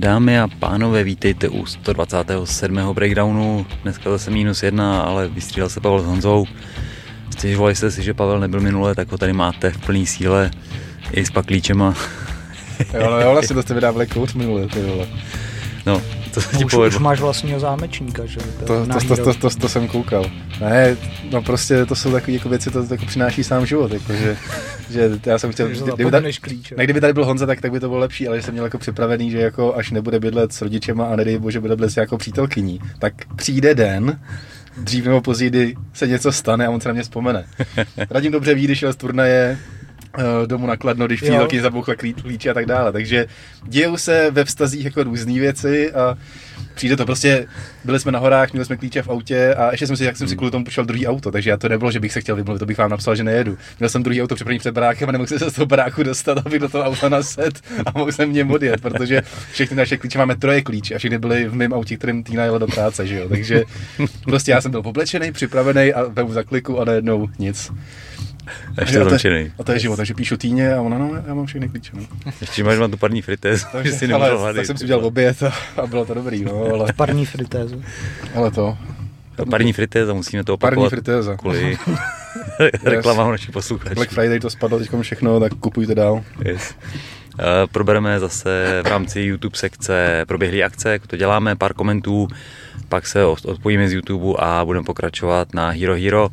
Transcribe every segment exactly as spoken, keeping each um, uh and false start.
Dámy a pánové, vítejte u sto dvacátého sedmého breakdownu. Dneska zase minus jedna, ale vystřídal se Pavel s Honzou. Stěžovali jste si, že Pavel nebyl minule, tak ho tady máte v plný síle i s paklíčema. Jo, no jo, vlastně to jste vydávali kouř minule, ty vole. No, to se no ti už, povedlo. Už máš vlastního zámečníka, že? To, to, to, to, to, to, to jsem koukal. Ne, no prostě to jsou takové jako věci, to jako přináší sám život, jakože... Že já jsem chtěl, kdyby tady, ne, kdyby tady byl Honza, tak, tak by to bylo lepší, ale že jsem měl jako připravený, že jako až nebude bydlet s rodičema a nedej bože bude bydlet s jako přítelkyní, tak přijde den, dřív nebo později, kdy se něco stane a on se na mě vzpomene. Radim dobře ví, když šel z turnaje domů na Kladno, když přítelkyně zabouchla klíče a tak dále, takže dějou se ve vztazích jako různý věci a přijde to prostě, byli jsme na horách, měli jsme klíče v autě a ještě jsem si, jak jsem si kvůli tomu pušel druhý auto, takže já to nebylo, že bych se chtěl vymluvit, to bych vám napsal, že nejedu. Měl jsem druhý auto připravený před barákem a nemohl jsem se z toho baráku dostat, abych do toho auta nasedl a mohl jsem v něm odjet, protože všechny naše klíče máme troje klíče a všechny byly v mém autě, kterým Tína jela do práce, že jo, takže prostě já jsem byl oblečený, připravený a vemu za kliku a najednou nic. Ještě zamčený. A to je život, takže píšu Týně a ona, no, já mám všechny klíče. No. Ještě máš vám tu parní fritézu, takže si nemůžu hladit. Tak jsem si udělal oběd a, a bylo to dobrý, no, ale... Parní fritézu. Ale to... Ta parní fritéza, musíme to opakovat. Parní fritéza. Kvůli reklamám našich posluchačů. Black Friday to spadlo teďkom všechno, tak kupujte dál. Yes. Uh, probereme zase v rámci YouTube sekce proběhlý akce, jak to děláme, pár komentů, pak se odpojíme z YouTube a budeme pokračovat na Hero Hero.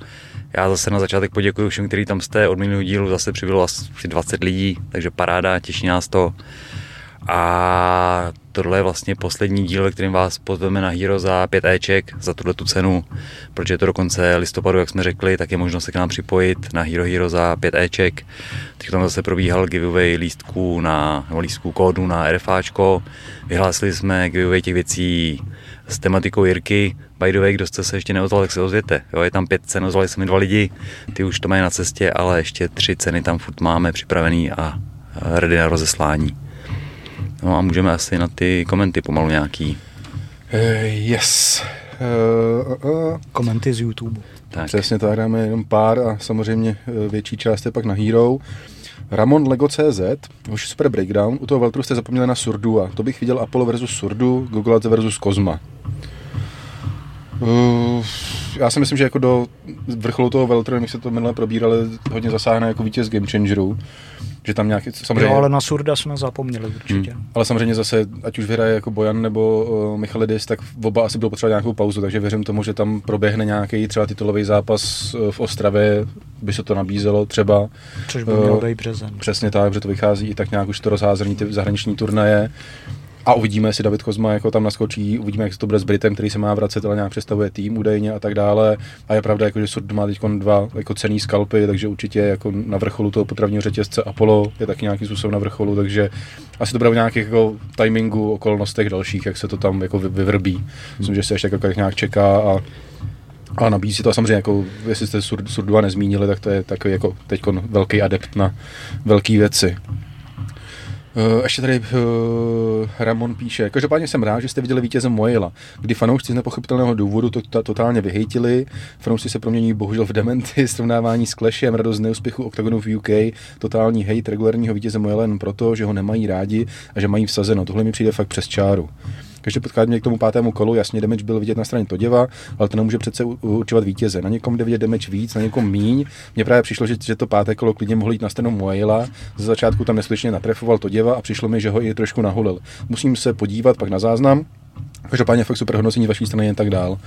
Já zase na začátek poděkuji všem, kteří tam jste. Od minulého dílu zase přibylo asi dvacet lidí, takže paráda, těší nás to. A tohle je vlastně poslední díl, ve kterém vás pozveme na Hero za pět éček, za tuhletu cenu, protože je to do konce listopadu, jak jsme řekli, tak je možno se k nám připojit na Hero Hero za pět éček. Teď tam zase probíhal giveaway lístků na, nebo lístků kódu na RFáčko. Vyhlásili jsme giveaway těch věcí s tematikou Jirky. By the way, kdo jste se ještě neozval, tak se ozvěte. Jo, je tam pět cen, ozvali se mi dva lidi, ty už to mají na cestě, ale ještě tři ceny tam furt máme připravený a ready na rozeslání. No a můžeme asi na ty komenty pomalu nějaký. Uh, yes. Uh, uh. Komenty z YouTube. Tak. Přesně tak, dáme jenom pár a samozřejmě větší část je pak na Hero. RamonLego.cz, už super breakdown, u toho Veltru jste zapomněli na Surdu a to bych viděl Apollo versus Surdu, Gogoladze versus Kozma. Uh, já si myslím, že jako do vrcholu toho Veltru, jak se to minule probírali, hodně zasáhne jako vítěz Game Changeru. Že tam nějaký, samozřejmě... Jo, ale na Surda jsme zapomněli určitě. Hmm. Ale samozřejmě zase, ať už vyhraje jako Bojan nebo uh, Michalidis, tak oba asi budou potřebovat nějakou pauzu, takže věřím tomu, že tam proběhne nějaký třeba titulový zápas uh, v Ostravě, by se to nabízelo třeba. Což by mělo být březen. Uh, přesně tak, protože to vychází i tak nějak už to rozházení ty zahraniční turnaje. A uvidíme, jestli David Kozma jako tam naskočí, uvidíme, jak se to bude s Britem, který se má vracet, ale nějak představuje tým údajně a tak dále. A je pravda, jako, že Surdu má teď dva jako cenný skalpy, takže určitě jako na vrcholu toho potravního řetězce Apollo je taky nějaký způsob na vrcholu, takže asi to bude v nějakých jako timingu, okolnostech dalších, jak se to tam jako vyvrbí. Myslím, že se ještě jako nějak čeká a a nabízí to a samozřejmě, jako, jestli jste Surdu nezmínili, tak to je takový jako teď velký adept na velké věci. Uh, ještě tady uh, Ramon píše, každopádně jsem rád, že jste viděli vítěze Mojela, kdy fanoušci z nepochopitelného důvodu to t- totálně vyhejtili, fanoušci se promění bohužel v dementy, srovnávání s Clashem, radost z neúspěchu Oktagonu v U K, totální hejt regulárního vítěze Mojela jen proto, že ho nemají rádi a že mají vsazeno, tohle mi přijde fakt přes čáru. Každý podklad mě k tomu pátému kolu, jasně damage byl vidět na straně Toděva, ale to nemůže přece určovat vítěze. Na někom jde vidět damage víc, na někom míň. Mně právě přišlo, že, že to páté kolo klidně mohlo jít na stranu Mojela. Ze začátku tam neskutečně natrefoval Toděva a přišlo mi, že ho i trošku naholil. Musím se podívat pak na záznam. Každopádně fakt super hodnocení z vaší strany jen tak dál.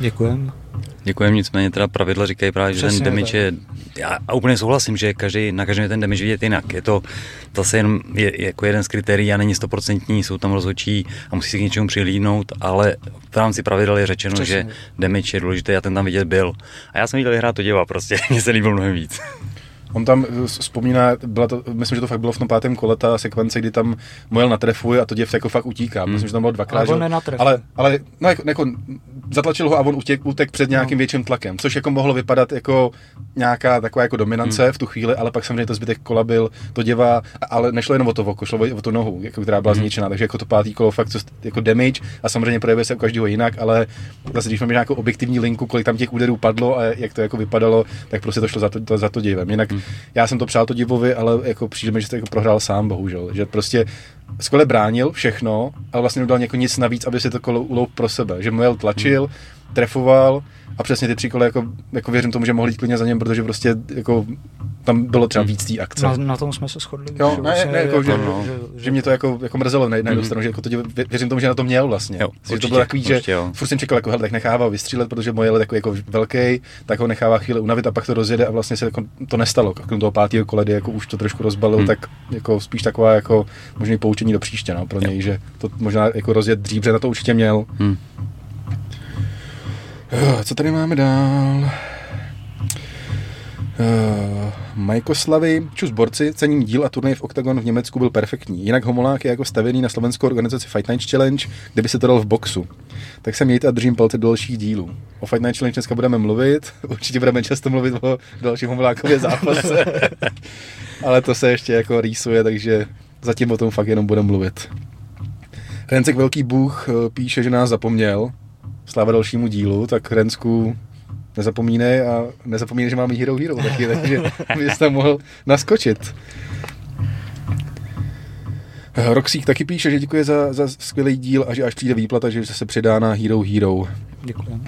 Děkujem. Děkujem, nicméně teda pravidla říkají právě, že ten damage je, já úplně souhlasím, že každý, na každém je ten damage vidět jinak, je to zase jenom je, jako jeden z kritérií a není stoprocentní, jsou tam rozhodčí a musí si k něčemu přihlídnout, ale v rámci pravidel je řečeno, přesně, že damage je důležité a ten tam vidět byl. A já jsem viděl hrát to děva, prostě mně se líbil mnohem víc. On tam vzpomíná, byla to, myslím, že to fakt bylo v tom pátém kole, ta sekvence, kdy tam Mojel natrefuje a to děv jako fakt utíká. Hmm. Myslím, že tam bylo dvakrát. Ale nenatrefuje. Ale, ale no, jako, jako, zatlačil ho a on utěk, utek před nějakým no. větším tlakem, což jako mohlo vypadat jako nějaká taková jako dominance hmm. v tu chvíli, ale pak samozřejmě to zbytek kola byl to děva, ale nešlo jenom o to oko, šlo o tu nohu, jako, která byla hmm. zničená, takže jako to pátý kolo fakt jako damage a samozřejmě projevuje se u každého jinak, ale zase, když máme nějakou objektivní linku, kolik tam těch úderů padlo a jak to jako vypadalo, tak prostě to šlo za to, to, za to děvem. Jinak hmm. já jsem to přál to Divovi, ale jako přijde mi, že to jako prohrál sám, bohužel, že prostě skvěle bránil všechno, ale vlastně nedal něko nic navíc, aby si to kolo uloupil pro sebe, že Mojel tlačil, hmm. trefoval a přesně ty příkoly, jako, jako věřím tomu, že mohl jít klidně za něm, protože prostě jako tam bylo třeba víc té akce. Na, na tom jsme se shodli. Jo, že, ne, ne, jako, že, no. že, že, že mě to jako, jako mrzelo na jednu mm-hmm. stranu, že jako to, věřím tomu, že na to měl vlastně. Jo, určitě, to bylo takový, že určitě, furt jsem čekal, jako, hele, tak nechává vystřílet, protože Mojel je takový jako velký, tak ho nechává chvíli unavit a pak to rozjede a vlastně se jako, to nestalo. Krom toho pátého kola, jako už to trošku rozbalil, mm. tak jako spíš taková jako možný poučení do příště, no, pro něj, jo. Že to možná jako rozjet dřív, že na to určitě měl. Mm. Co tady máme dál? Uh, Majkoslavy, čus borci, cením díl a turnaj v Oktagon v Německu byl perfektní. Jinak Homolák je jako stavěný na slovenskou organizaci Fight Night Challenge, kde by se to dal v boxu. Tak se mějte a držím palce do dalších dílů. O Fight Night Challenge dneska budeme mluvit, určitě budeme často mluvit o dalším Homolákově zápase, ale to se ještě jako rýsuje, takže zatím o tom fakt jenom budeme mluvit. Rencek Velký Bůh píše, že nás zapomněl. Sláva dalšímu dílu, tak Rensku nezapomínej a nezapomínej, že máme Hero Hero taky, takže bys tam mohl naskočit. Roxík taky píše, že děkuje za, za skvělý díl a že až přijde výplata, že se předá na Hero Hero. Děkuji.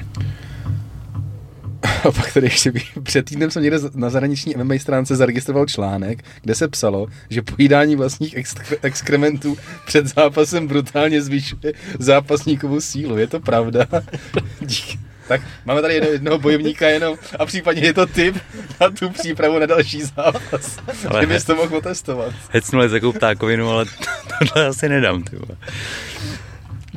A pak tady ještě před týdnem jsem někde na zahraniční M M A stránce zaregistroval článek, kde se psalo, že pojídání vlastních exkre- exkrementů před zápasem brutálně zvyšuje zápasníkovou sílu. Je to pravda? Díky. Tak máme tady jednoho bojovníka jenom a případně je to tip na tu přípravu na další zápas. Že bys to mohl otestovat. Hecnul takovou ptákovinu, ale tohle asi nedám. Tyba.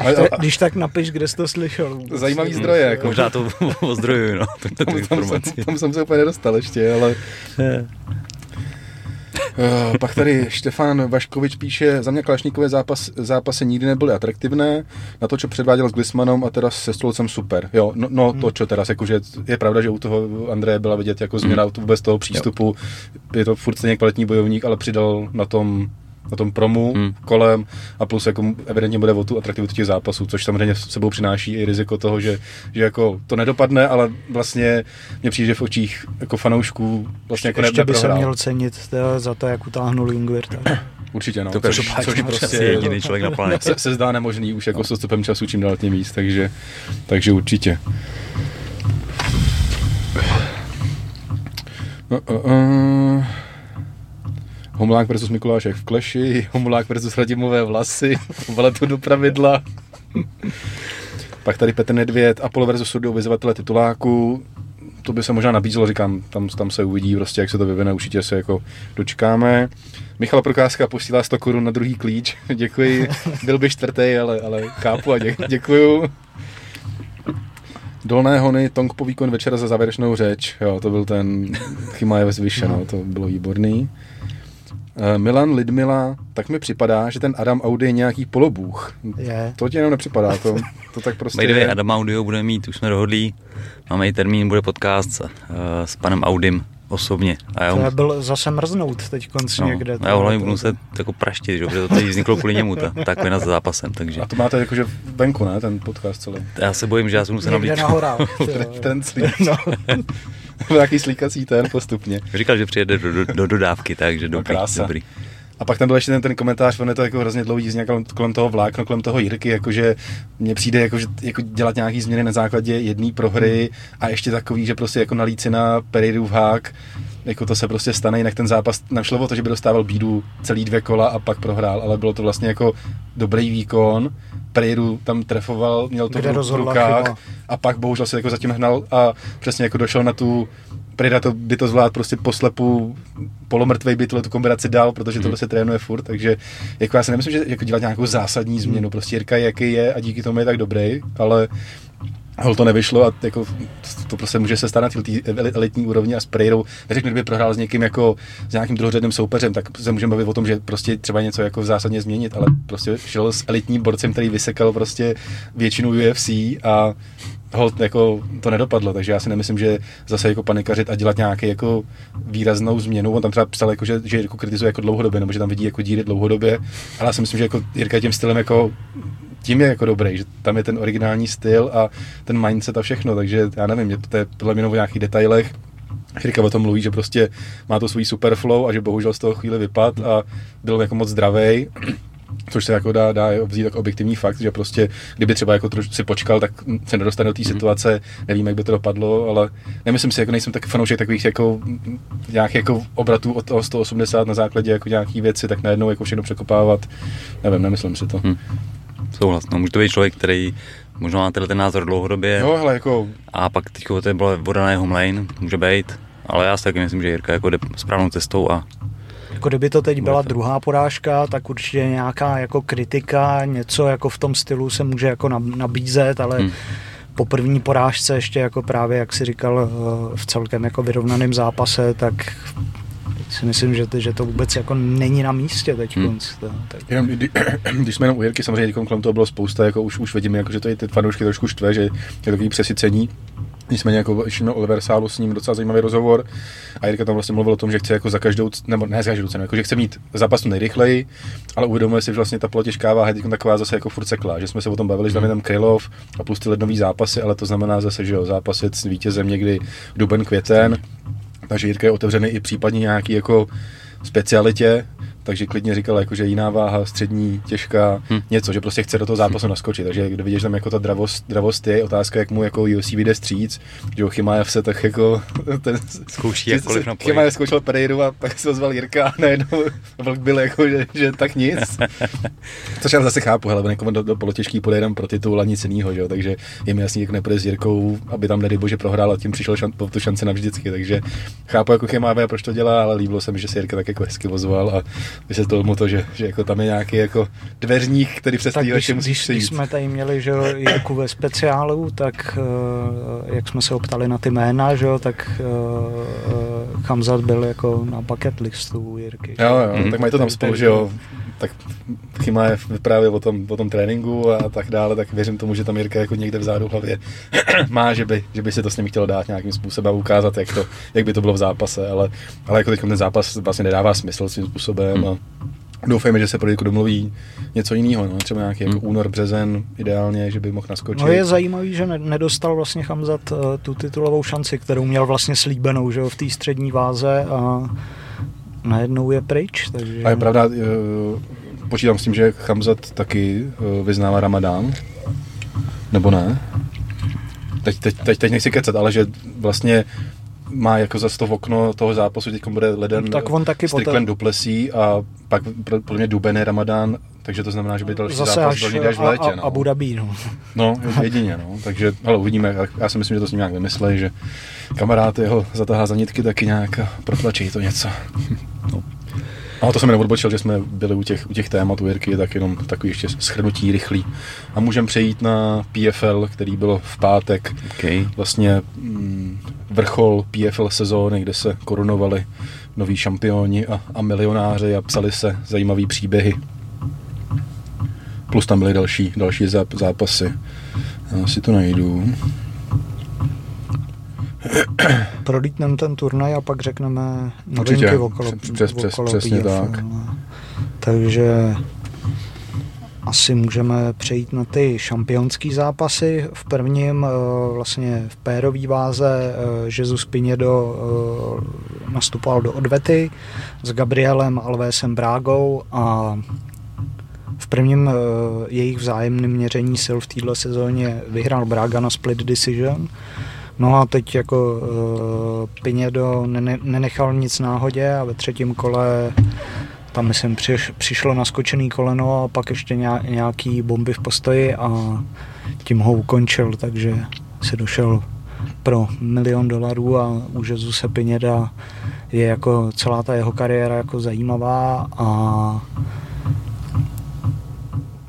Když, te, když tak napiš, kde jsi to slyšel. Zajímavý zdroje. Jako. Možná to ozdrojuji, no. Tam, tam, jsem, tam jsem se úplně nedostal ještě, ale... uh, pak tady Štefán Vaškovič píše, za mě Kalašníkové zápas, zápasy nikdy nebyly atraktivné, na to, co předváděl s Glismanom a teda se Stolcem super. Jo, no, no to, co teraz, jakože je pravda, že u toho Andreje byla vidět jako změna mm. vůbec toho přístupu, jo. Je to furt stejně kvalitní bojovník, ale přidal na tom... na tom promu hmm. kolem a plus jako evidentně bude o tu atraktivitu těch zápasů, což samozřejmě s sebou přináší i riziko toho, že, že jako to nedopadne, ale vlastně mě přijde v očích jako fanoušků vlastně jako neprohrál. Ještě by se měl cenit teda za to, jak utáhnul Jungwirth. Určitě, no. To což, což, což prostě je jediný člověk na planetě. Se, se zdá nemožný už jako no. S odstupem času čím dál tím víc, takže, takže určitě. No, uh, uh. Homolák versus Mikulášek v kleši, Homolák versus Radimové vlasy, Valetu do pravidla. Pak tady Petr Nedvěd, Apollo versus Surdu, vyzvatele tituláku. To by se možná nabízelo, říkám, tam, tam se uvidí, prostě, jak se to vyvine, určitě se jako dočkáme. Michal Procházka posílá sto korun na druhý klíč, děkuji. Byl by čtvrtý, ale, ale kápu a dě, děkuju. Dolné hony, Tong po výkon večera za závěrečnou řeč. Jo, to byl ten Chimaev z Vyše, no, to bylo výborný. Milan Lidmila, tak mi připadá, že ten Adam Audi je nějaký polobůh. Yeah. To ti jenom nepřipadá, to, to tak prostě je. Dvě, Adam Audio budeme mít, už jsme dohodlí, máme i termín, bude podcast s, uh, s panem Audim osobně. A já to já byl zase mrznout teď konc no, někde. Já hlavně budu se jako praštit, že? Protože to teď vzniklo kvůli němu, ta, ta klina za zápasem. Takže. A to máte jakože venku, ne, ten podcast celý? Já se bojím, že já se musím nablít. Někde na horách. Ten slík. No. Nějaký slíkací ten postupně. Říkal, že přijede do, do, do dodávky, takže dobrý, no dobrý. A pak tam byl ještě ten, ten komentář, on je to jako hrozně dlouhý, z kolem toho vlákno, kolem toho Jirky, jakože mně přijde jako, že, jako dělat nějaký změny na základě jedné prohry a ještě takový, že prostě jako nalít si na Pereirův hák, jako to se prostě stane, jinak ten zápas nám šlo o to, že by dostával bídu celý dvě kola a pak prohrál, ale bylo to vlastně jako dobrý výkon, Pereiru tam trefoval, měl to v rukách chyba. A pak bohužel se jako zatím hnal a přesně jako došel na tu Pereira to by to zvládl prostě poslepu polomrtvej by tuhle tu kombinaci dal, protože tohle se trénuje furt, takže jako já si nemyslím, že jako dělat nějakou zásadní změnu, prostě Jirka je, jaký je a díky tomu je tak dobrý, ale hol to nevyšlo a jako to prostě může se stát na té elitní úrovni a s Pereirou, neřeknu, kdyby prohrál s někým jako s nějakým druhořadným soupeřem, tak se můžeme bavit o tom, že prostě třeba něco jako zásadně změnit, ale prostě šel s elitním borcem, který vysekal prostě většinu U F C a hold jako to nedopadlo, takže já si nemyslím, že zase jako panikařit a dělat nějaký jako výraznou změnu. On tam třeba psal jako, že, že Jirku kritizuje jako dlouhodobě, nebo že tam vidí jako díry dlouhodobě, ale já si myslím, že jako Jirka tím stylem jako tím je jako dobrý, že tam je ten originální styl a ten mindset a všechno, takže já nevím, to je podle mě o nějakých detailech, Jirka o tom mluví, že prostě má to svůj super flow a že bohužel z toho chvíli vypad a byl jako moc zdravej, což se jako dá, dá vzít jako objektivní fakt, že prostě kdyby třeba jako troš, si počkal, tak se nedostane do té situace, nevím, jak by to dopadlo, ale nemyslím si, jako nejsem tak fanoušek takových jako nějakých jako obratů od toho sto osmdesát na základě jako nějaký věci, tak najednou jako všechno překopávat, nevím, nemyslím si to. Hmm. Souhlas, no může to být člověk, který možná má tenhle ten názor dlouhodobě, jo, hele, jako... a pak teď to bylo vodané homelane, může být, ale já si taky myslím, že Jirka jako jde správnou cestou a jako kdyby to teď byla druhá porážka, tak určitě nějaká jako kritika, něco jako v tom stylu se může jako nabízet, ale hmm. po první porážce ještě jako právě, jak si říkal, v celkem jako vyrovnaném zápase, tak si myslím, že to, že to vůbec jako není na místě teď konc. Hmm. Jenom, kdy, když jsme jenom u Jirky, samozřejmě kolem toho bylo spousta, jako už, už vidíme, jako, že to i ty fanoušky trošku štve, že je takový přesycení. Nicméně jako šel Oliver Sálu, s ním docela zajímavý rozhovor a Jirka tam vlastně mluvil o tom, že chce jako za každou, nebo ne za každou cenu, jako že chce mít zápas nejrychleji, ale uvědomuje si, že vlastně ta polotěžká váha je teď taková zase jako furt seklá, že jsme se o tom bavili, že tam je tam Krylov a plus ty lednový zápasy, ale to znamená zase, že jo, zápas je s vítězem někdy duben, květen, takže Jirka je otevřený i případně nějaký jako specialitě, takže klidně říkal, jako, že jiná váha, střední, těžká, hmm. něco, že prostě chce do toho zápasu naskočit, takže kdo vidíš tam jako ta dravost, dravost je, otázka, jak mu jako U F C vyjde stříc, že jo, Chimaev se tak jako, ten zkouší jakkoliv napojit. Chimaev zkoušel Pereiru a pak se ozval Jirka a najednou Vlk byl jako, že, že tak nic, což já zase chápu, hele, jako do, do polotěžký půjde jenom pro titul a nic jinýho, že jo, takže je mi jasný, jak nepůjde s Jirkou, aby tam nedej bože prohrál a tím přišel šan, po tu šance navždycky, takže chápu jako Chimaeva, proč to dělá, ale líbilo se mi, že se Jirka tak jako hezky ozval a vysvětlil mu to, že, že jako tam je nějaký jako dveřník, který přes týhle musíš když sejít. Když jsme tady měli, že Jirku ve speciálu, tak jak jsme se optali na ty jména, že, tak uh, Khamzat byl jako na bucket listu Jirky. Že? Jo, jo, mm-hmm. tak mají to tam spolu, že jo. Tak Chimaev vyprávěl o tom, o tom tréninku a tak dále, tak věřím tomu, že tam Jirka jako někde vzádu v hlavě má, že by, že by se to s ním chtělo dát nějakým způsobem a ukázat, jak, to, jak by to bylo v zápase, ale, ale jako teď ten zápas vlastně nedává smysl svým způsobem a doufejme, že se pro Jirku domluví něco jiného, no, třeba nějaký jako únor, březen, ideálně, že by mohl naskočit. No je zajímavý, že nedostal vlastně Khamzat tu titulovou šanci, kterou měl vlastně slíbenou, že jo, v té střední váze a najednou je pryč, takže... A je pravda, počítám s tím, že Khamzat taky vyznává Ramadán, nebo ne? Teď, teď, teď, teď nechci kecat, ale že vlastně má jako zase to v okno toho zápasu, teď bude leden, no, tak on taky Strickland poté... Duplessis a pak podle mě duben je Ramadán, takže to znamená, že by další zase zápas byl někde až v létě. No. Abu Dhabi, no. No, jedině, no. Takže, ale uvidíme, já si myslím, že to s ním nějak vymyslej, že kamarád jeho zatahá za nitky taky nějak a protlačí to něco. No. A to jsem jenom odbočil, že jsme byli u těch, u těch témat u Jirky, tak jenom takový ještě shrnutí rychlý. A můžeme přejít na P F L, který bylo v pátek. Okay. Vlastně mm, vrchol P F L sezóny, kde se korunovali noví šampioni a, a milionáři a psali se zajímavý příběhy. Plus tam byly další, další záp- zápasy. Já si to najdu. Prolítneme ten turnaj a pak řekneme novinky okolo, přes, přes, okolo přesně P F L. Tak. Takže asi můžeme přejít na ty šampionský zápasy. V prvním vlastně v pérový váze Jesus Pinedo nastupoval do odvety s Gabrielem Alvésem Bragou a v prvním jejich vzájemném měření sil v této sezóně vyhrál Braga na split decision. No a teď jako uh, Pinedo nene, nenechal nic náhodě a ve třetím kole tam myslím přiš, přišlo naskočený koleno a pak ještě nějaký bomby v postoji a tím ho ukončil, takže se došel pro milion dolarů a u Jesuse Pineda je jako celá ta jeho kariéra jako zajímavá a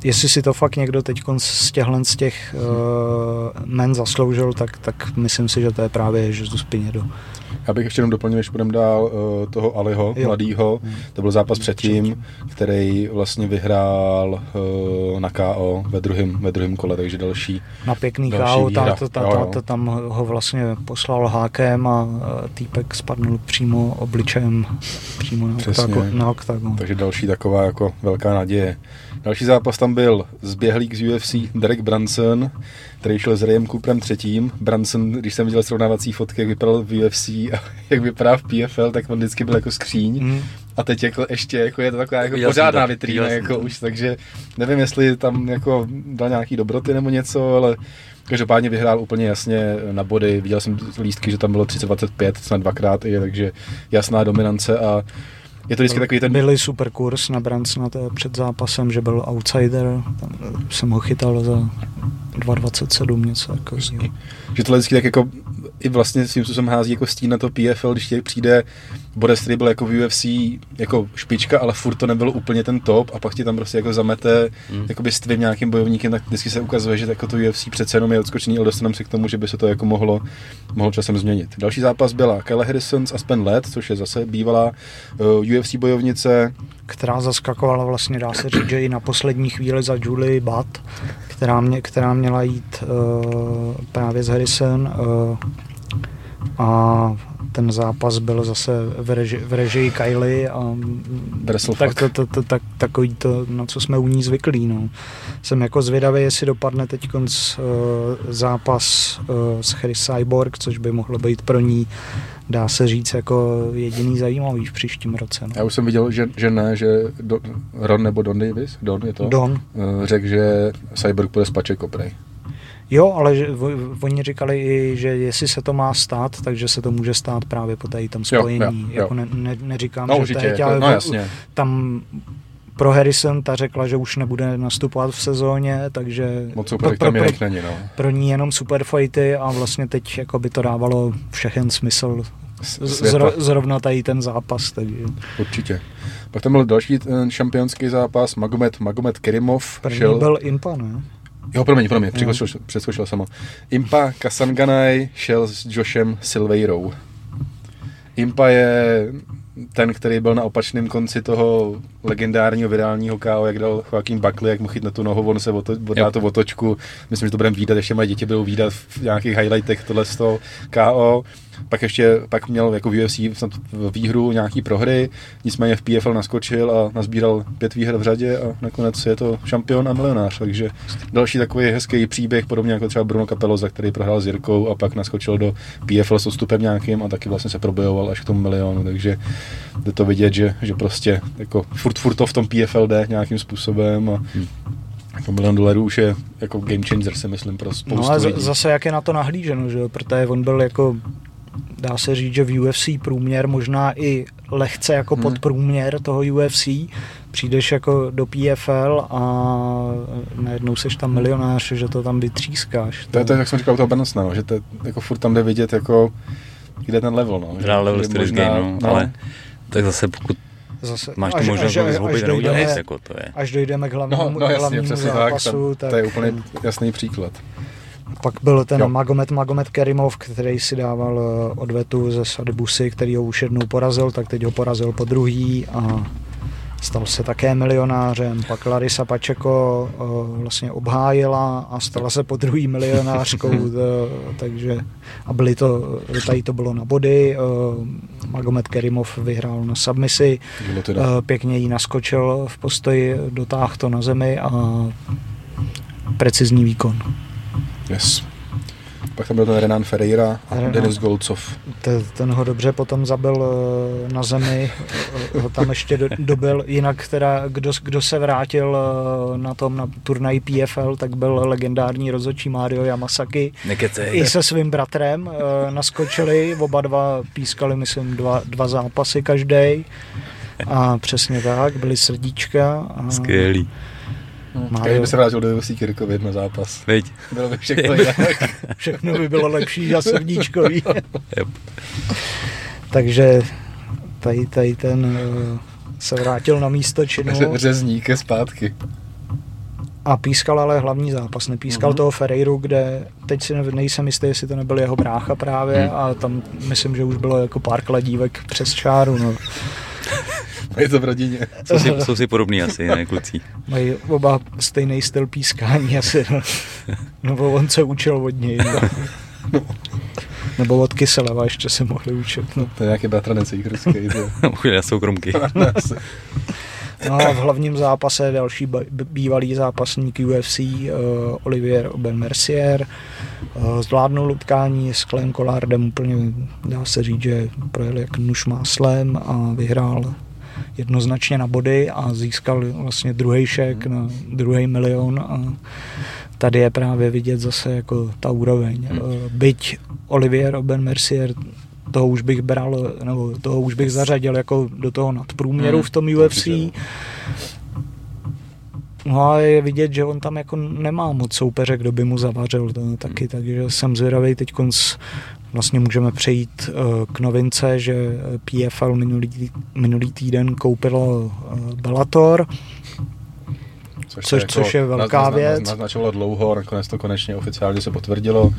jestli si to fakt někdo teď z těchhle z těch uh, men zasloužil, tak, tak myslím si, že to je právě Jesus Pinedo. Já bych ještě jenom doplnil, než půjdem dál, uh, toho Aliho, jo. mladýho. Hmm. To byl zápas předtím, který vlastně vyhrál uh, na K O ve druhém ve druhém kole, takže další na pěkný K O, tam ho vlastně poslal hákem a týpek spadnul přímo obličejem přímo na Oktagon. Takže další taková jako velká naděje. Další zápas tam byl zběhlík z U F C Derek Brunson, který šel s Rayem Cooperem třetím. Brunson, když jsem viděl srovnávací fotky, jak vypadal v U F C a jak vypadá v P F L, tak on vždycky byl jako skříň. Mm. A teď jako ještě jako je to taková jako pořádná tak, vitrína jako už, takže nevím, jestli tam jako dal nějaký dobroty nebo něco, ale každopádně vyhrál úplně jasně na body. Viděl jsem lístky, že tam bylo třicet dvacet pět, snad dvakrát i, takže jasná dominance a je to vždycky takový ten... Byli super kurz na Brunsona před zápasem, že byl outsider, tam jsem ho chytal za dva dvacet sedm něco jako. Že tohle vždycky tak jako i vlastně s tím, co jsem hází jako stín na to P F L, když tě přijde Boris, který byl jako v U F C jako špička, ale furt to nebyl úplně ten top a pak ti tam prostě jako zamete mm. jakoby s tvým nějakým bojovníkem, tak vždycky se ukazuje, že jako to U F C přece jenom je odskočený, ale dostaneme se k tomu, že by se to jako mohlo, mohlo časem změnit. Další zápas byla Kayla Harrison a Aspen Led, což je zase bývalá uh, U F C bojovnice, která zaskakovala vlastně, dá se říct, že i na poslední chvíli za Julie Butt, která, mě, která měla jít uh, právě z Harrison uh, a ten zápas byl zase v, reži, v režii Kylie a tak, to, to, to, tak, takový to, na co jsme u ní zvyklí. No. Jsem jako zvědavý, jestli dopadne teď konc, uh, zápas uh, s Chris Cyborg, což by mohlo být pro ní, dá se říct, jako jediný zajímavý v příštím roce. No. Já už jsem viděl, že, že ne, že Don, Ron nebo Don Davis, Don je to, Don. Řekl, že Cyborg půjde s Pačeko prej. Jo, ale že, oni říkali i, že jestli se to má stát, takže se to může stát právě po tady tom spojení. Jo, jo, jo. Jako ne, ne, neříkám, no, že teď, ale no, jasně. Tam pro Harrison ta řekla, že už nebude nastupovat v sezóně, takže moc pro, pro, pro, není, no. Pro ní jenom superfighty a vlastně teď jako by to dávalo všechen smysl zro, zrovna tady ten zápas. Takže. Určitě. Pak tam byl další šampionský zápas, Magomed, Magomed Kerimov. První šel... byl Impa, ne? Jo, promiň, promiň, přeskočil sama. Impa Kasanganaj šel s Joshem Silveirou. Impa je ten, který byl na opačném konci toho legendárního virálního ká ó, jak dal Joaquin Buckley, jak mu chytne tu nohu, on se oto, dá to otočku. Myslím, že to budeme výdat, ještě mají děti budou výdat v nějakých highlightech tohle z toho ká ó. Pak ještě pak měl jako v U F C výhru, nějaký prohry, nicméně v P F L naskočil a nazbíral pět výher v řadě a nakonec je to šampion a milionář. Takže další takový hezký příběh, podobně jako třeba Bruno Capeloza, který prohrál s Jirkou a pak naskočil do P F L s odstupem nějakým a taky vlastně se probojoval až k tomu milionu, takže jde to vidět, že, že prostě jako furt, furt to v tom P F L jde nějakým způsobem a jako milion dolarů už je jako game changer, si myslím, pro spoustu no, ale lidí. Zase jak je na to nahlíženo, že? Protože on byl jako dá se říct, že v U F C průměr, možná i lehce jako hmm. podprůměr toho U F C, přijdeš jako do P F L a najednou seš tam milionář, že to tam vytřískáš. To je to, jak jsem říkal, u toho Bernasna, no, že to jako furt tam jde vidět, jako, kde ten level, no. Že, level možná, game, no, ale no. Tak zase pokud zase, máš tu možnost zhubit, neudělej se, jako to je. Až dojdeme k hlavnímu, no, no, hlavnímu zápasu, tak, tak, tak... To je úplně jasný příklad. Pak byl ten jo. Magomed Magomed Kerimov, který si dával odvetu ze Sadibusy, který ho už jednou porazil, tak teď ho porazil po druhý a stal se také milionářem. Pak Larisa Pačeko vlastně obhájila a stala se po druhý milionářkou, takže a byli to, tady to bylo na body. Magomed Kerimov vyhrál na submisi, pěkně jí naskočil v postoji, dotáhl to na zemi a precizní výkon. Yes. Pak tam byl ten Renan Ferreira a Renan. Denis Golcov. Ten, ten ho dobře potom zabil na zemi, ho tam ještě do, dobil, jinak teda kdo, kdo se vrátil na tom na turnaji P F L, tak byl legendární rozhodčí Mario Yamasaki. Nekece, i se svým bratrem naskočili, oba dva pískali, myslím, dva, dva zápasy každej a přesně tak, byly srdíčka. A... Skvělý. Kdyby se vrátil do U F C Kirkovi na zápas. Veď. Bylo by všechno jinak. Všechno by bylo lepší a srdíčkový. Yep. Takže tady, tady ten se vrátil na místo činu. Řezník je zpátky. A pískal ale hlavní zápas. Nepískal mm-hmm. toho Ferreiru, kde teď si nejsem jistý, jestli to nebyl jeho brácha právě mm. a tam myslím, že už bylo jako pár kladívek přes čáru. No. Mají to v rodině. Jsou si, jsou si podobný asi, ne, kluci? Mají oba stejný styl pískání asi, no. Nebo on se učil od něj, no. Nebo od Kyseleva ještě se mohli učit, no. To je nějaký bratranec jich ruský, to. Může na soukromky. No a v hlavním zápase další bývalý zápasník U F C uh, Olivier Aubin-Mercier uh, zvládnul utkání s Clem Collardem, úplně dá se říct, že projel jak nůž máslem a vyhrál jednoznačně na body a získal vlastně druhý šek na druhý milion a tady je právě vidět zase jako ta úroveň. Byť Olivier Aubin-Mercier, toho už bych bral, nebo toho už bych zařadil jako do toho nadprůměru v tom U F C. No a je vidět, že on tam jako nemá moc soupeře, kdo by mu zavařil taky, takže jsem zvědavý teď konc. Vlastně můžeme přejít k novince, že P F L minulý, minulý týden koupilo Bellator, což, což, jako což je velká věc. Naznačovalo dlouho, nakonec to konečně oficiálně se potvrdilo.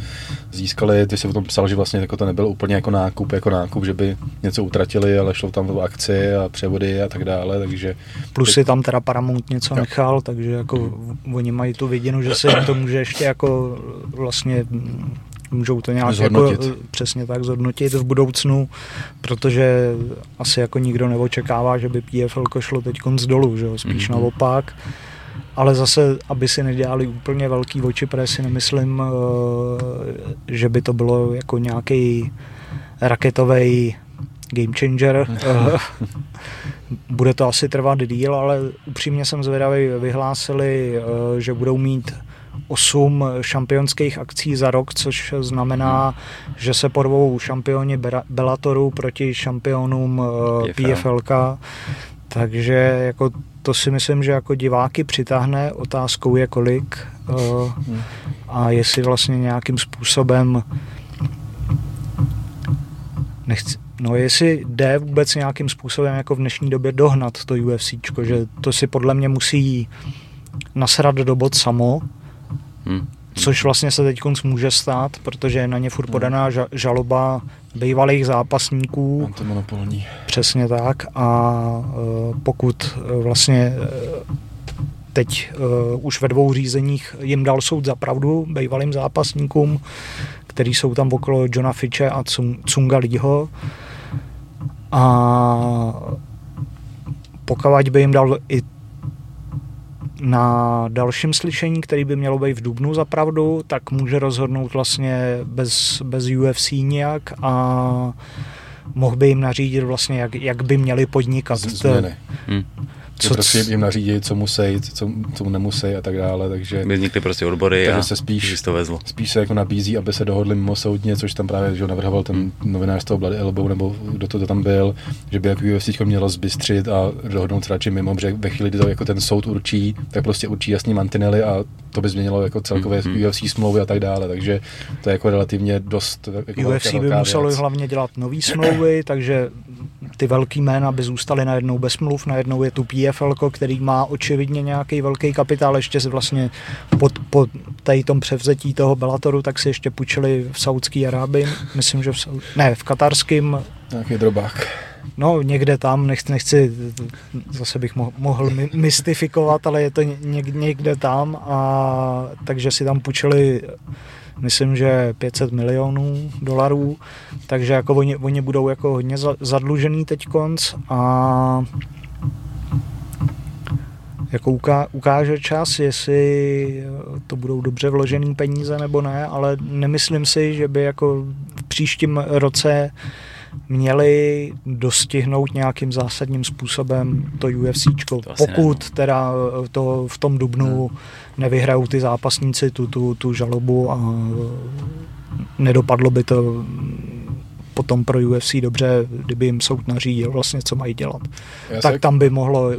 Získali, ty jsi o tom psal, že vlastně jako to nebyl úplně jako nákup, jako nákup, že by něco utratili, ale šlo tam do akci a převody a tak dále, takže... Plus si tam teda Paramount něco jo. nechal, takže jako oni mají tu vidinu, že se to může ještě jako vlastně... můžou to nějak jako, přesně tak zhodnotit v budoucnu, protože asi jako nikdo neočekává, že by P F L šlo teďkon z dolu, že jo? Spíš mm-hmm. naopak. Ale zase, aby si nedělali úplně velký oči, protože si nemyslím, že by to bylo jako nějaký raketový Game Changer. Bude to asi trvat díl, ale upřímně jsem zvědavý, vyhlásili, že budou mít osm šampionských akcí za rok, což znamená, hmm. že se porvou šampioni Bellatoru proti šampionům P F L K. Takže jako to si myslím, že jako diváky přitáhne, otázkou je kolik hmm. a jestli vlastně nějakým způsobem nechci, no jestli jde vůbec nějakým způsobem jako v dnešní době dohnat to UFCčko, že to si podle mě musí nasrat do bod samo. Hmm. Což vlastně se teď může stát, protože je na ně furt podaná žaloba bývalých zápasníků. Antimonopolní. Přesně tak. A pokud vlastně teď už ve dvou řízeních jim dal soud za pravdu bývalým zápasníkům, který jsou tam okolo Johna Fitche a Cunga Leeho. A pokud by jim dal i na dalším slyšení, který by mělo být v dubnu zapravdu, tak může rozhodnout vlastně bez, bez U F C nějak a mohl by jim nařídit vlastně, jak, jak by měli podnikat. Změny. Hmm. Co prostě jim nařídit, co musí, co, co nemusí a tak dále, takže... By vznikly prostě odbory takže a se spíš, to vezlo. Spíš se jako nabízí, aby se dohodli mimo soudně, což tam právě že navrhoval ten novinář z toho Bloody Elbow, nebo kdo to, to tam byl, že by jako U F C mělo zbystřit a dohodnout radši mimo, že ve chvíli, kdy to jako ten soud určí, tak prostě určí jasný mantinely a to by změnilo jako celkové mm-hmm. U F C smlouvy a tak dále, takže to je jako relativně dost... Jako U F C by muselo hlavně dělat nový smlouvy, takže ty velký jména by zůstaly najednou bez smluv, najednou je tu P F L ko, který má očividně nějaký velký kapitál, ještě se vlastně po, po tady tom převzetí toho Bellatoru, tak si ještě půjčili v Saudské Arábii, myslím, že v, ne, v katarském. Nějaký drobák. No někde tam, nechci, nechci zase bych mohl, mohl mystifikovat, ale je to někde tam a takže si tam půjčili myslím, že pět set milionů dolarů, takže jako oni, oni budou jako hodně zadlužený teďkonc a jako uká, ukáže čas, jestli to budou dobře vložený peníze nebo ne, ale nemyslím si, že by jako v příštím roce měli dostihnout nějakým zásadním způsobem to UFCčko. To pokud ne, no. teda to v tom dubnu nevyhrajou ty zápasníci tu, tu, tu žalobu a nedopadlo by to potom pro U F C dobře, kdyby jim soud nařídil vlastně, co mají dělat. Já tak se... tam by mohlo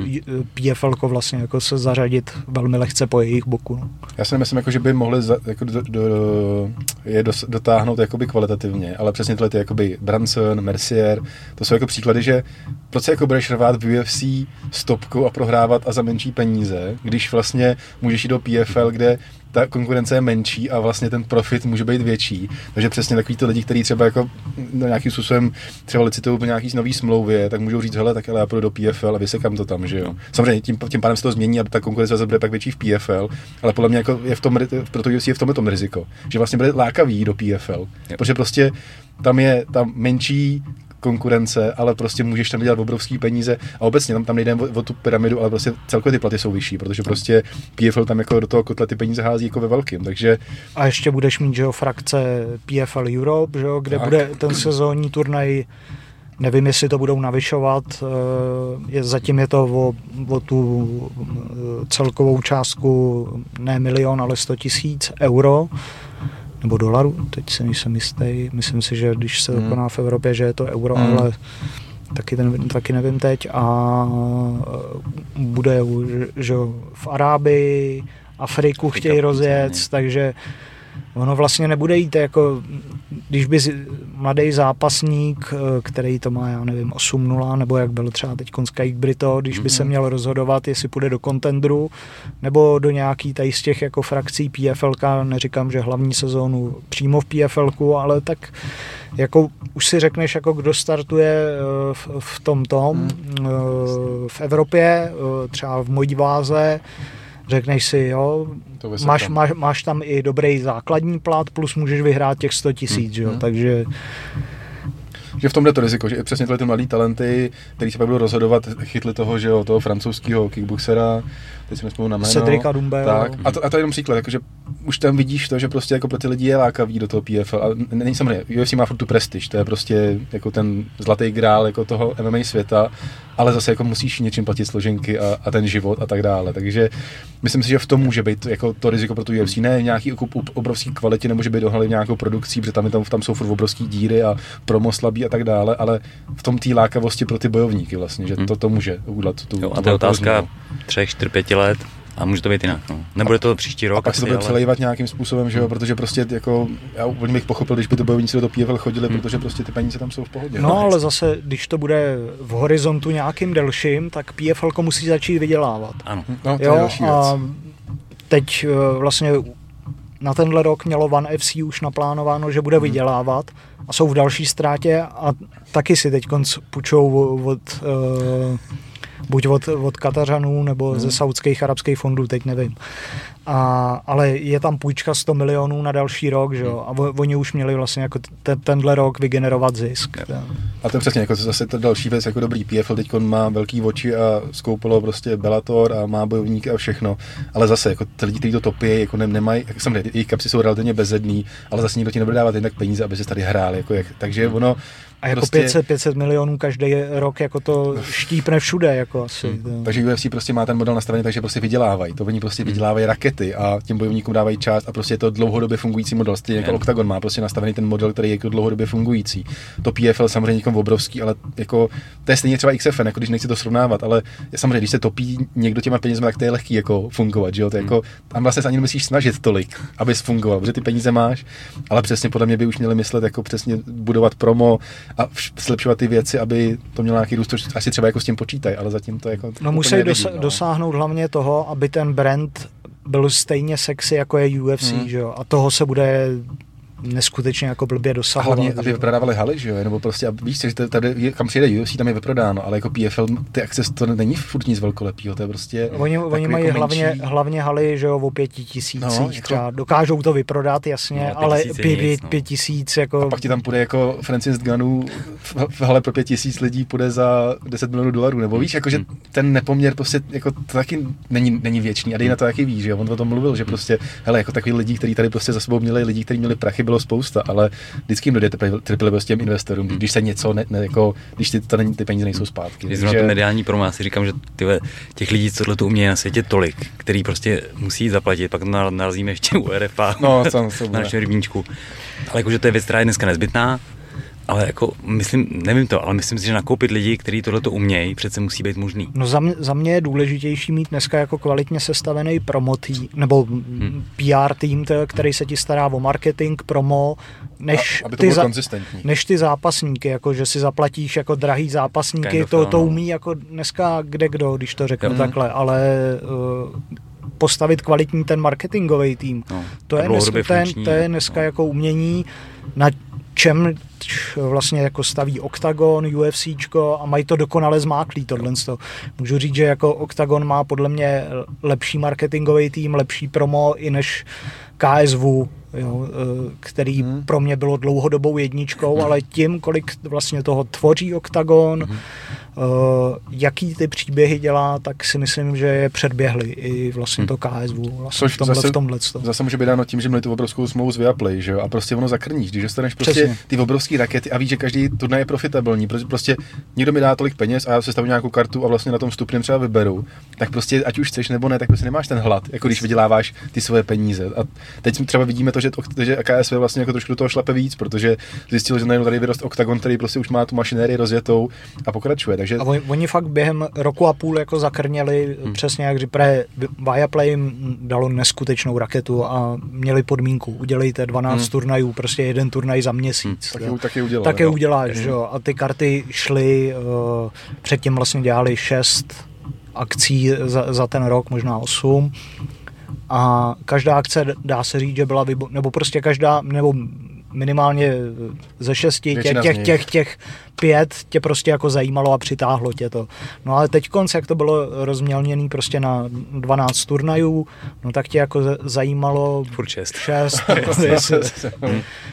P F L ko vlastně jako se zařadit velmi lehce po jejich boku. No. Já si nemyslím, jako, že by mohli za, jako do, do, do, je dos, dotáhnout jakoby kvalitativně, ale přesně tyhle ty jakoby Brunson, Mercier, to jsou jako příklady, že proč se jako budeš rvát v U F C stopku a prohrávat a za menší peníze, když vlastně můžeš jít do P F L, kde ta konkurence je menší a vlastně ten profit může být větší. Takže přesně takový ty lidi, kteří třeba jako no, nějakým způsobem třeba licitují po nějaký nový smlouvě, tak můžou říct, hele, tak ale já půjdu do P F L a vysekám to tam, že jo. Samozřejmě tím, tím pádem se to změní a ta konkurence zase bude pak větší v P F L, ale podle mě jako je v tom, proto je v tomhle tom riziko, že vlastně bude lákavý do P F L, protože prostě tam je tam menší konkurence, ale prostě můžeš tam dělat obrovský peníze a obecně tam, tam nejde o, o tu pyramidu, ale prostě celkově ty platy jsou vyšší, protože prostě P F L tam jako do toho kotle ty peníze hází jako ve velkým, takže... A ještě budeš mít, že jo, frakce P F L Europe, že jo, kde tak. bude ten sezónní turnaj, nevím, jestli to budou navyšovat, je, zatím je to o, o tu celkovou částku ne milion, ale sto tisíc euro, nebo dolarů, teď si nejsem jistý, myslím si, že když se dokoná v Evropě, že je to euro, mm. ale taky, ten, taky nevím teď a bude, že v Arábii, Afriku chtějí rozjet, takže ono vlastně nebude jít jako, když by mladý zápasník, který to má, já nevím, osm nula, nebo jak byl třeba teď Skype Brito, když by se měl rozhodovat, jestli půjde do kontendru, nebo do nějaký tady z těch jako frakcí P F L ka, neříkám, že hlavní sezónu přímo v P F L ku, ale tak jako už si řekneš, jako kdo startuje v, v tom tom, v Evropě, třeba v mojí váze, řekneš si, jo, máš, máš, máš tam i dobrý základní plat, plus můžeš vyhrát těch sto tisíc, hmm. jo, takže... Že v tom jde to riziko, že i přesně tyhle ty mladý talenty, který se pak budou rozhodovat, chytli toho, že jo, toho francouzského kickboxera, teď si nespomínám na jméno. Cedrika Dumbe. Tak, a to, a to je jenom příklad, jakože už tam vidíš to, že prostě jako pro ty lidi je lákavý do toho P F L, ale není samozřejmě, U F C má furt tu prestiž, to je prostě jako ten zlatý grál jako toho M M A světa, ale zase jako musíš něčím platit složenky a, a ten život a tak dále, takže myslím si, že v tom může být jako to riziko pro tu U F C, ne v nějaký obrovský kvalitě, nemůže být dohnali v nějakou produkcí, protože tam, tam, tam jsou furt obrovský díry a promo slabý a tak dále, ale v tom té lákavosti pro ty bojovníky vlastně, že to, to může udělat. Tu, jo, a to je otázka tři čtyři pět let a může to být jinak. No. Nebude to příští rok. A pak se to bude ale... přelejvat nějakým způsobem, že jo, protože prostě jako, já úplně bych pochopil, když by ty bojovníci do P F L chodili, hmm. protože prostě ty peníze tam jsou v pohodě. No, no ale zase, když to bude v horizontu nějakým delším, tak P F L ko musí začít vydělávat. Ano. No, to jo, je další věc. A teď vlastně na tenhle rok mělo One F C už naplánováno, že bude hmm. vydělávat a jsou v další ztrátě a taky si teď půjčou od... Uh, buď od, od Katařanů, nebo hmm. ze saudských arabských fondů, teď nevím. A, ale je tam půjčka sto milionů na další rok, že jo? A vo, oni už měli vlastně jako te, tenhle rok vygenerovat zisk. Yeah. A to je přesně jako zase to další věc, jako dobrý P F L, teď má velký oči a skoupilo prostě Bellator a má bojovníky a všechno, ale zase jako ty lidi, kteří to topí, jako ne, nemají, jak jsem řekl, jejich kapsy jsou relativně bezedný, ale zase nikdo ti nebude dávat jinak peníze, aby se tady hráli, jako jak, takže hmm. ono a jako prostě... pět set milionů každý rok jako to štípne všude, jako asi. Hmm. Takže U F C prostě má ten model nastavený, takže prostě vydělávají. To oni prostě vydělávají rakety a těm bojovníkům dávají část a prostě je to dlouhodobě fungující model. Stejně jako Oktagon má prostě nastavený ten model, který je jako dlouhodobě fungující. To P F L samozřejmě někom obrovský, ale jako to je stejně třeba X F N, jako když nechci to srovnávat, ale samozřejmě, když se topí někdo těma penězma, tak to je lehký jako fungovat, že jo? To je jako tam vlastně se ani nemusíš snažit tolik, abys fungoval, protože ty peníze máš, ale přesně podle mě by už měli myslet jako přesně budovat promo a zlepšovat ty věci, aby to mělo nějaký růst, asi třeba jako s tím počítají, ale zatím to jako... No musí dosa- no. dosáhnout hlavně toho, aby ten brand byl stejně sexy, jako je U F C, hmm. že jo, a toho se bude neskutečně jako blbě dosahovat. Hlavně, aby vyprodávali haly, že jo, nebo prostě, aby, víš, že tady, kam přijde U F C, tam je vyprodáno, ale jako P F L, ty access, to není furt nic velkolepýho, to je prostě... Oni, oni mají jako hlavně, menší... hlavně haly, že jo, o pěti tisících, no, třeba, dokážou to vyprodat, jasně, no, ale pět, pět, pět, pět tisíc, jako... A pak ti tam půjde jako Francis Ngannou v hale pro pět tisíc lidí půjde za deset milionů dolarů, nebo víš, jakože hmm. ten nepoměr prostě, jako to taky není, není věčný, a dej na to taky víš, že jo, on o tom mluvil, že prostě, hele, jako takový lidi, kteří tady prostě za sebou měli, lidi, kteří měli prachy, bylo spousta, ale vždycky jim dojde trpělivost těm investorům, když se něco, ne, ne, jako, když ty, to není, ty peníze nejsou zpátky. Když zrovna to mediální promo, já si říkám, že tyhle, těch lidí, co tohle to umějí na světě tolik, který prostě musí zaplatit, pak to narazíme ještě u R F A, no, na našem rybníčku. Ale jakože to je věc, která je dneska nezbytná, ale jako myslím, nevím to, ale myslím si, že nakoupit lidi, kteří tohle to umějí, přece musí být možný. No za mě, za mě je důležitější mít dneska jako kvalitně sestavený promo tým, nebo hmm. P R tým, který se ti stará o marketing, promo, než, a, ty, za, než ty zápasníky, jako že si zaplatíš jako drahý zápasníky, kind of to, to umí jako dneska kdekdo, když to řeknu hmm. takhle, ale... Uh, postavit kvalitní ten marketingový tým. No, to, je dneska, ten, to je dneska no. jako umění, na čem vlastně jako staví Oktagon, UFCčko a mají to dokonale zmáklý tohle. No. Můžu říct, že jako Oktagon má podle mě lepší marketingový tým, lepší promo i než K S W jo, který hmm. pro mě bylo dlouhodobou jedničkou, hmm. ale tím, kolik vlastně toho tvoří Oktagon, hmm. jaký ty příběhy dělá, tak si myslím, že je předběhli i vlastně to K S W. Vlastně v tomhle, zase, v tomhle zase může být dáno tím, že měli tu obrovskou smlouvu z Viaplay, že jo, a prostě ono zakrníš, když dostaneš prostě přesně ty obrovský rakety a víš, že každý turnaj je profitabilní, protože prostě někdo mi dá tolik peněz a já sestavu nějakou kartu a vlastně na tom stupném třeba vyberu, tak prostě ať už chceš nebo ne, tak prostě nemáš ten hlad, jako když vyděláváš ty svoje peníze. A teď třeba vidíme to, že, to, že K S W vlastně jako trošku do toho šlape víc, protože zjistil, že najednou tady vyrost Oktagon, který prostě už má tu mašinérii rozjetou a pokračuje. Takže... A oni, oni fakt během roku a půl jako zakrněli, hmm. přesně jak řípré, Viaplay jim dalo neskutečnou raketu a měli podmínku, udělejte dvanáct hmm. turnajů, prostě jeden turnaj za měsíc. Hmm. Tak je udělali, tak je uděláš, hmm. jo. A ty karty šly, uh, předtím vlastně dělali šest akcí za, za ten rok, možná osm. A každá akce, dá se říct, že byla, vybo- nebo prostě každá, nebo minimálně ze šesti, tě, těch, těch, těch pět tě prostě jako zajímalo a přitáhlo tě to. No ale teď konc, jak to bylo rozmělněný prostě na dvanáct turnajů, no tak tě jako zajímalo šest. šest,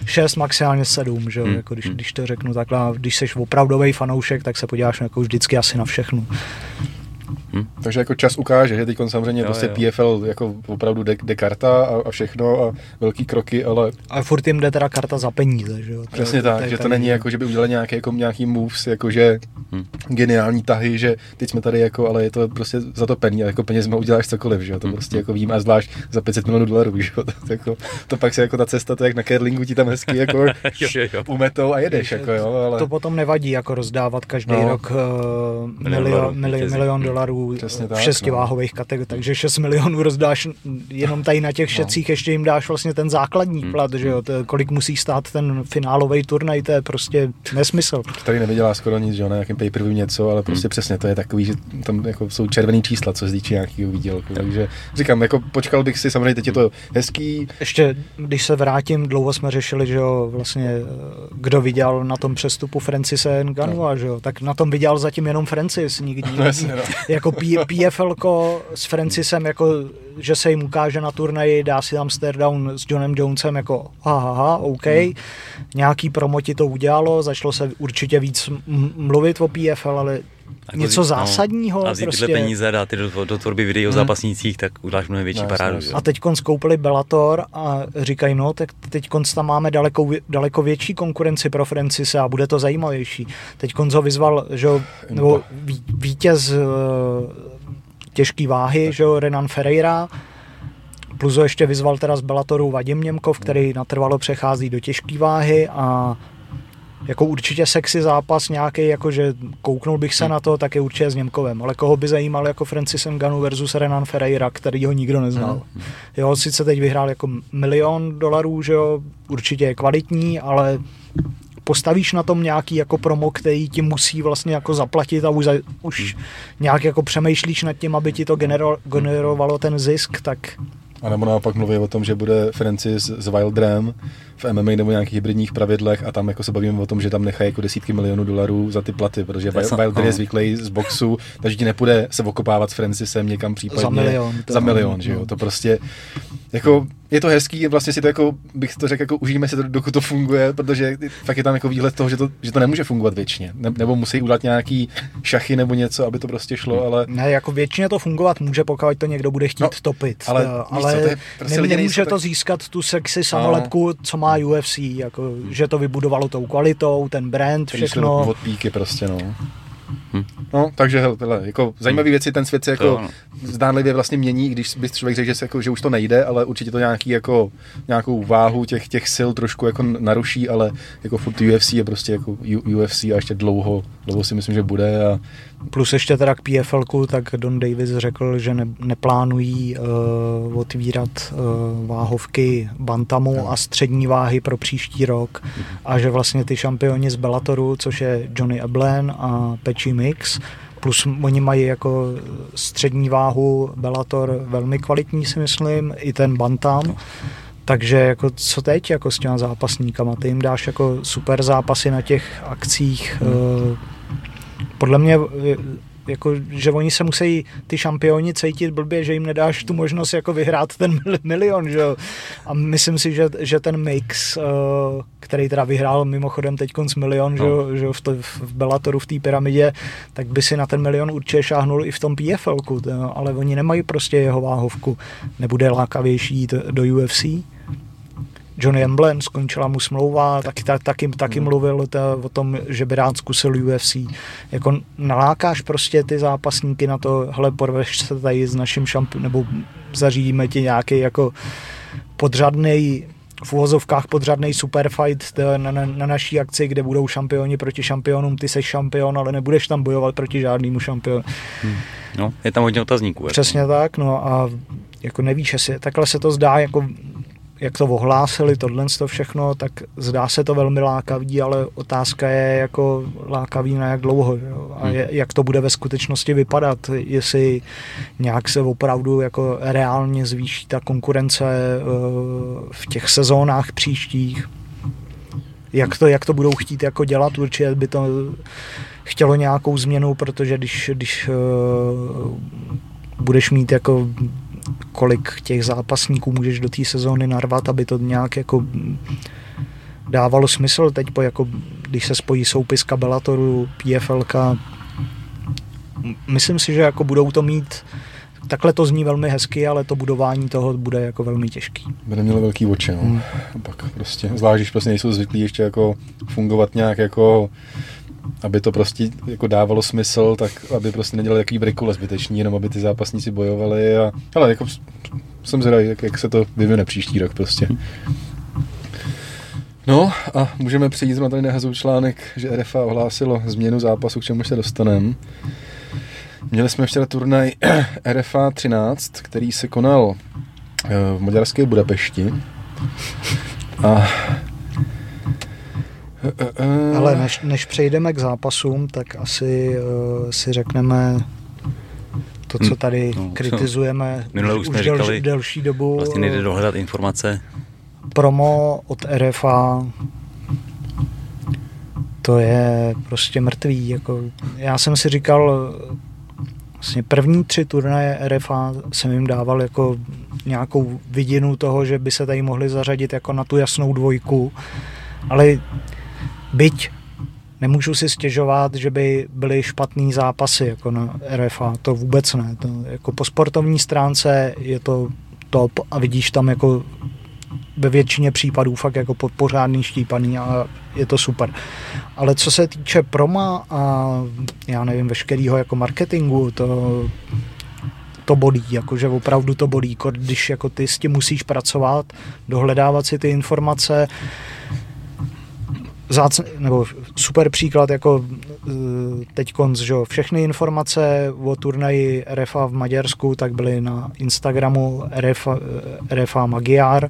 šest maximálně sedm, že jo, jako když, když to řeknu takhle, když seš opravdovej fanoušek, tak se podíváš jako vždycky asi na všechno. Hmm. Takže jako čas ukáže, že teď samozřejmě jo, prostě jo. P F L jako opravdu jde, jde karta a, a všechno a velký kroky, ale... A furt jim jde teda karta za peníze, že jo? Přesně tak, tady, že to tady... není jako, že by udělali nějaké, jako, nějaký moves, jakože hmm. geniální tahy, že teď jsme tady jako, ale je to prostě za to peníze, jako penězma uděláš cokoliv, že jo? To hmm. prostě jako vím a zvlášť za pět set milionů dolarů, že jo? To, jako, to pak se jako ta cesta, to jak na curlingu ti tam hezky jako umetou a jedeš, jako jo, ale... To potom nevadí, jako rozdávat každý no. rok uh, milion, milion, milion dolarů v tak, šestiváhových no. kategoriích, takže šest milionů rozdáš jenom tady na těch šecích, no. ještě jim dáš vlastně ten základní hmm. plat, že jo, to, kolik musí stát ten finálový turnaj, to je prostě nesmysl. Tady nevydělá skoro nic, že jo, na nějakém pay-per-view něco, ale prostě hmm. přesně to je takový, že tam jako jsou červený čísla, co se týče nějakého výdělku, takže říkám, jako počkal bych si, samozřejmě teď je to hezký. Ještě, když se vrátím, dlouho jsme řešili, že jo, vlastně, kdo viděl na tom přestupu Francise Ngannou, že jo, tak na tom viděl zatím jenom Francis, nikdy. No, jako P- PFLko s Francisem, jako, že se jim ukáže na turnaji, dá si tam staredown s Johnem Jonesem, jako hahaha, OK. Hmm. Nějaký promoti to udělalo, začalo se určitě víc m- mluvit o P F L, ale jako něco zí, zásadního. No, a vzít tyhle peníze a dát do, do tvorby videí o hmm. zápasnících, tak uděláš mnohem větší no, parádu. A teďkon skoupili Bellator a říkají, no, tak teďkon tam máme daleko, daleko větší konkurenci pro Francise a bude to zajímavější. Teďkon ho vyzval, že nebo ví, vítěz těžký váhy, že Renan Ferreira, plus ho ještě vyzval teda z Bellatoru Vadim Němkov, který natrvalo přechází do těžký váhy a jako určitě sexy zápas nějaký, jakože kouknul bych se hmm. na to, tak je určitě s Němkovem. Ale koho by zajímal jako Francis Ngannou versus Renan Ferreira, který ho nikdo neznal. Hmm. Jo, sice teď vyhrál jako milion dolarů, že jo, určitě je kvalitní, ale postavíš na tom nějaký jako promo, který ti musí vlastně jako zaplatit a už, za, už hmm. nějak jako přemýšlíš nad tím, aby ti to genero, generovalo ten zisk, tak... A nebo naopak mluví o tom, že bude Francis s Wilderem v M M A nebo nějakých hybridních pravidlech a tam jako se bavíme o tom, že tam nechají jako desítky milionů dolarů za ty platy, protože Wilder je zvyklý z boxu, takže ti nepůjde se okopávat s Francisem někam případně za milion, za milion, že jo, to prostě jako je to hezký, vlastně si to jako, bych to řekl, jako užijeme si to, dokud to funguje, protože fakt je tam jako výhled toho, že to, že to nemůže fungovat věčně, ne, nebo musí udělat nějaký šachy nebo něco, aby to prostě šlo, ale... Ne, jako věčně to fungovat může, pokud to někdo bude chtít no, topit, ale, to, ale co, to je, prostě ne, nemůže to tak... získat tu sexy samolepku, co má U F C, jako, hmm. že to vybudovalo tou kvalitou, ten brand, všechno. Od píky prostě, no. Hmm. No, takže hele, jako zajímavé věci, ten svět se jako to, zdánlivě vlastně mění, když by člověk řekl, že, se, jako, že už to nejde, ale určitě to nějaký, jako, nějakou váhu těch, těch sil trošku jako naruší, ale jako furt U F C je prostě jako U, UFC a ještě dlouho, dlouho si myslím, že bude. A... Plus ještě teda k PFLku, tak Don Davis řekl, že ne, neplánují uh, otvírat uh, váhovky bantamu no. a střední váhy pro příští rok mm. a že vlastně ty šampioni z Bellatoru, což je Johnny Eblen a Peči Mix, plus oni mají jako střední váhu Bellator velmi kvalitní, si myslím, i ten bantam. Takže jako co teď jako s těma zápasníkama? Ty jim dáš jako super zápasy na těch akcích. Podle mě jako, že oni se musí ty šampioni cítit blbě, že jim nedáš tu možnost jako vyhrát ten milion, že jo. A myslím si, že, že ten mix, který teda vyhrál mimochodem teďkonc milion, že jo, že jo, v, to, v Bellatoru, v té pyramidě, tak by si na ten milion určitě šáhnul i v tom P F L ku, ale oni nemají prostě jeho váhovku. Nebude lákavější do U F C? Johnny Emblem, skončila mu smlouva, taky, tak, taky, taky mluvil ta, o tom, že by rád zkusil U F C. Jako nalákáš prostě ty zápasníky na to, hele, porveš se tady s naším šampionem, nebo zařídíme ti nějaký jako podřadnej, v uvozovkách podřadnej superfight na, na, na naší akci, kde budou šampioni proti šampionům, ty seš šampion, ale nebudeš tam bojovat proti žádnému šampionu. Hmm. No, je tam hodně otazníků. Přesně jako. Tak, no a jako nevíš, jestli, takhle se to zdá jako jak to ohlásili, tohle to všechno, tak zdá se to velmi lákavý, ale otázka je jako lákavý na jak dlouho, jo? A je, jak to bude ve skutečnosti vypadat, jestli nějak se opravdu jako reálně zvýší ta konkurence v těch sezónách příštích, jak to, jak to budou chtít jako dělat, určitě by to chtělo nějakou změnu, protože když, když budeš mít jako kolik těch zápasníků můžeš do té sezóny narvat, aby to nějak jako dávalo smysl teď, po jako, když se spojí soupiska Bellatoru, P F L ka. Myslím si, že jako budou to mít, takhle to zní velmi hezky, ale to budování toho bude jako velmi těžký. Bude mělo velký oči, no. Hmm. Pak prostě, zvlášť, když prostě nejsou zvyklí ještě jako fungovat nějak jako, aby to prostě jako dávalo smysl, tak aby prostě nedělali takový brikule zbytečný, jenom aby ty zápasníci bojovali a ale jako jsem zvědavý, jak, jak se to vyvine příští rok prostě. No a můžeme přijít, zrovna tady nahazou článek, že R F A ohlásilo změnu zápasu, k čemu se dostaneme. Měli jsme včera turnaj R F A třináct, který se konal v maďarské Budapešti a ale než, než přejdeme k zápasům, tak asi uh, si řekneme to, co tady no, kritizujeme minule už, už jsme del, říkali, delší dobu. Vlastně nejde dohledat informace. Promo od R F A, to je prostě mrtvý. Jako, já jsem si říkal, vlastně první tři turnaje R F A jsem jim dával jako nějakou vidinu toho, že by se tady mohli zařadit jako na tu jasnou dvojku, ale byť nemůžu si stěžovat, že by byly špatný zápasy jako na R F A, to vůbec ne. To, jako po sportovní stránce je to top a vidíš tam jako ve většině případů fakt jako pořádný štípaný a je to super. Ale co se týče proma a já nevím, veškerýho jako marketingu, to, to bolí, jakože opravdu to bolí, když jako ty s tím musíš pracovat, dohledávat si ty informace. Zácn, nebo super příklad jako teďkonc, že všechny informace o turnaji R F A v Maďarsku tak byly na Instagramu R F A, R F A Magyar.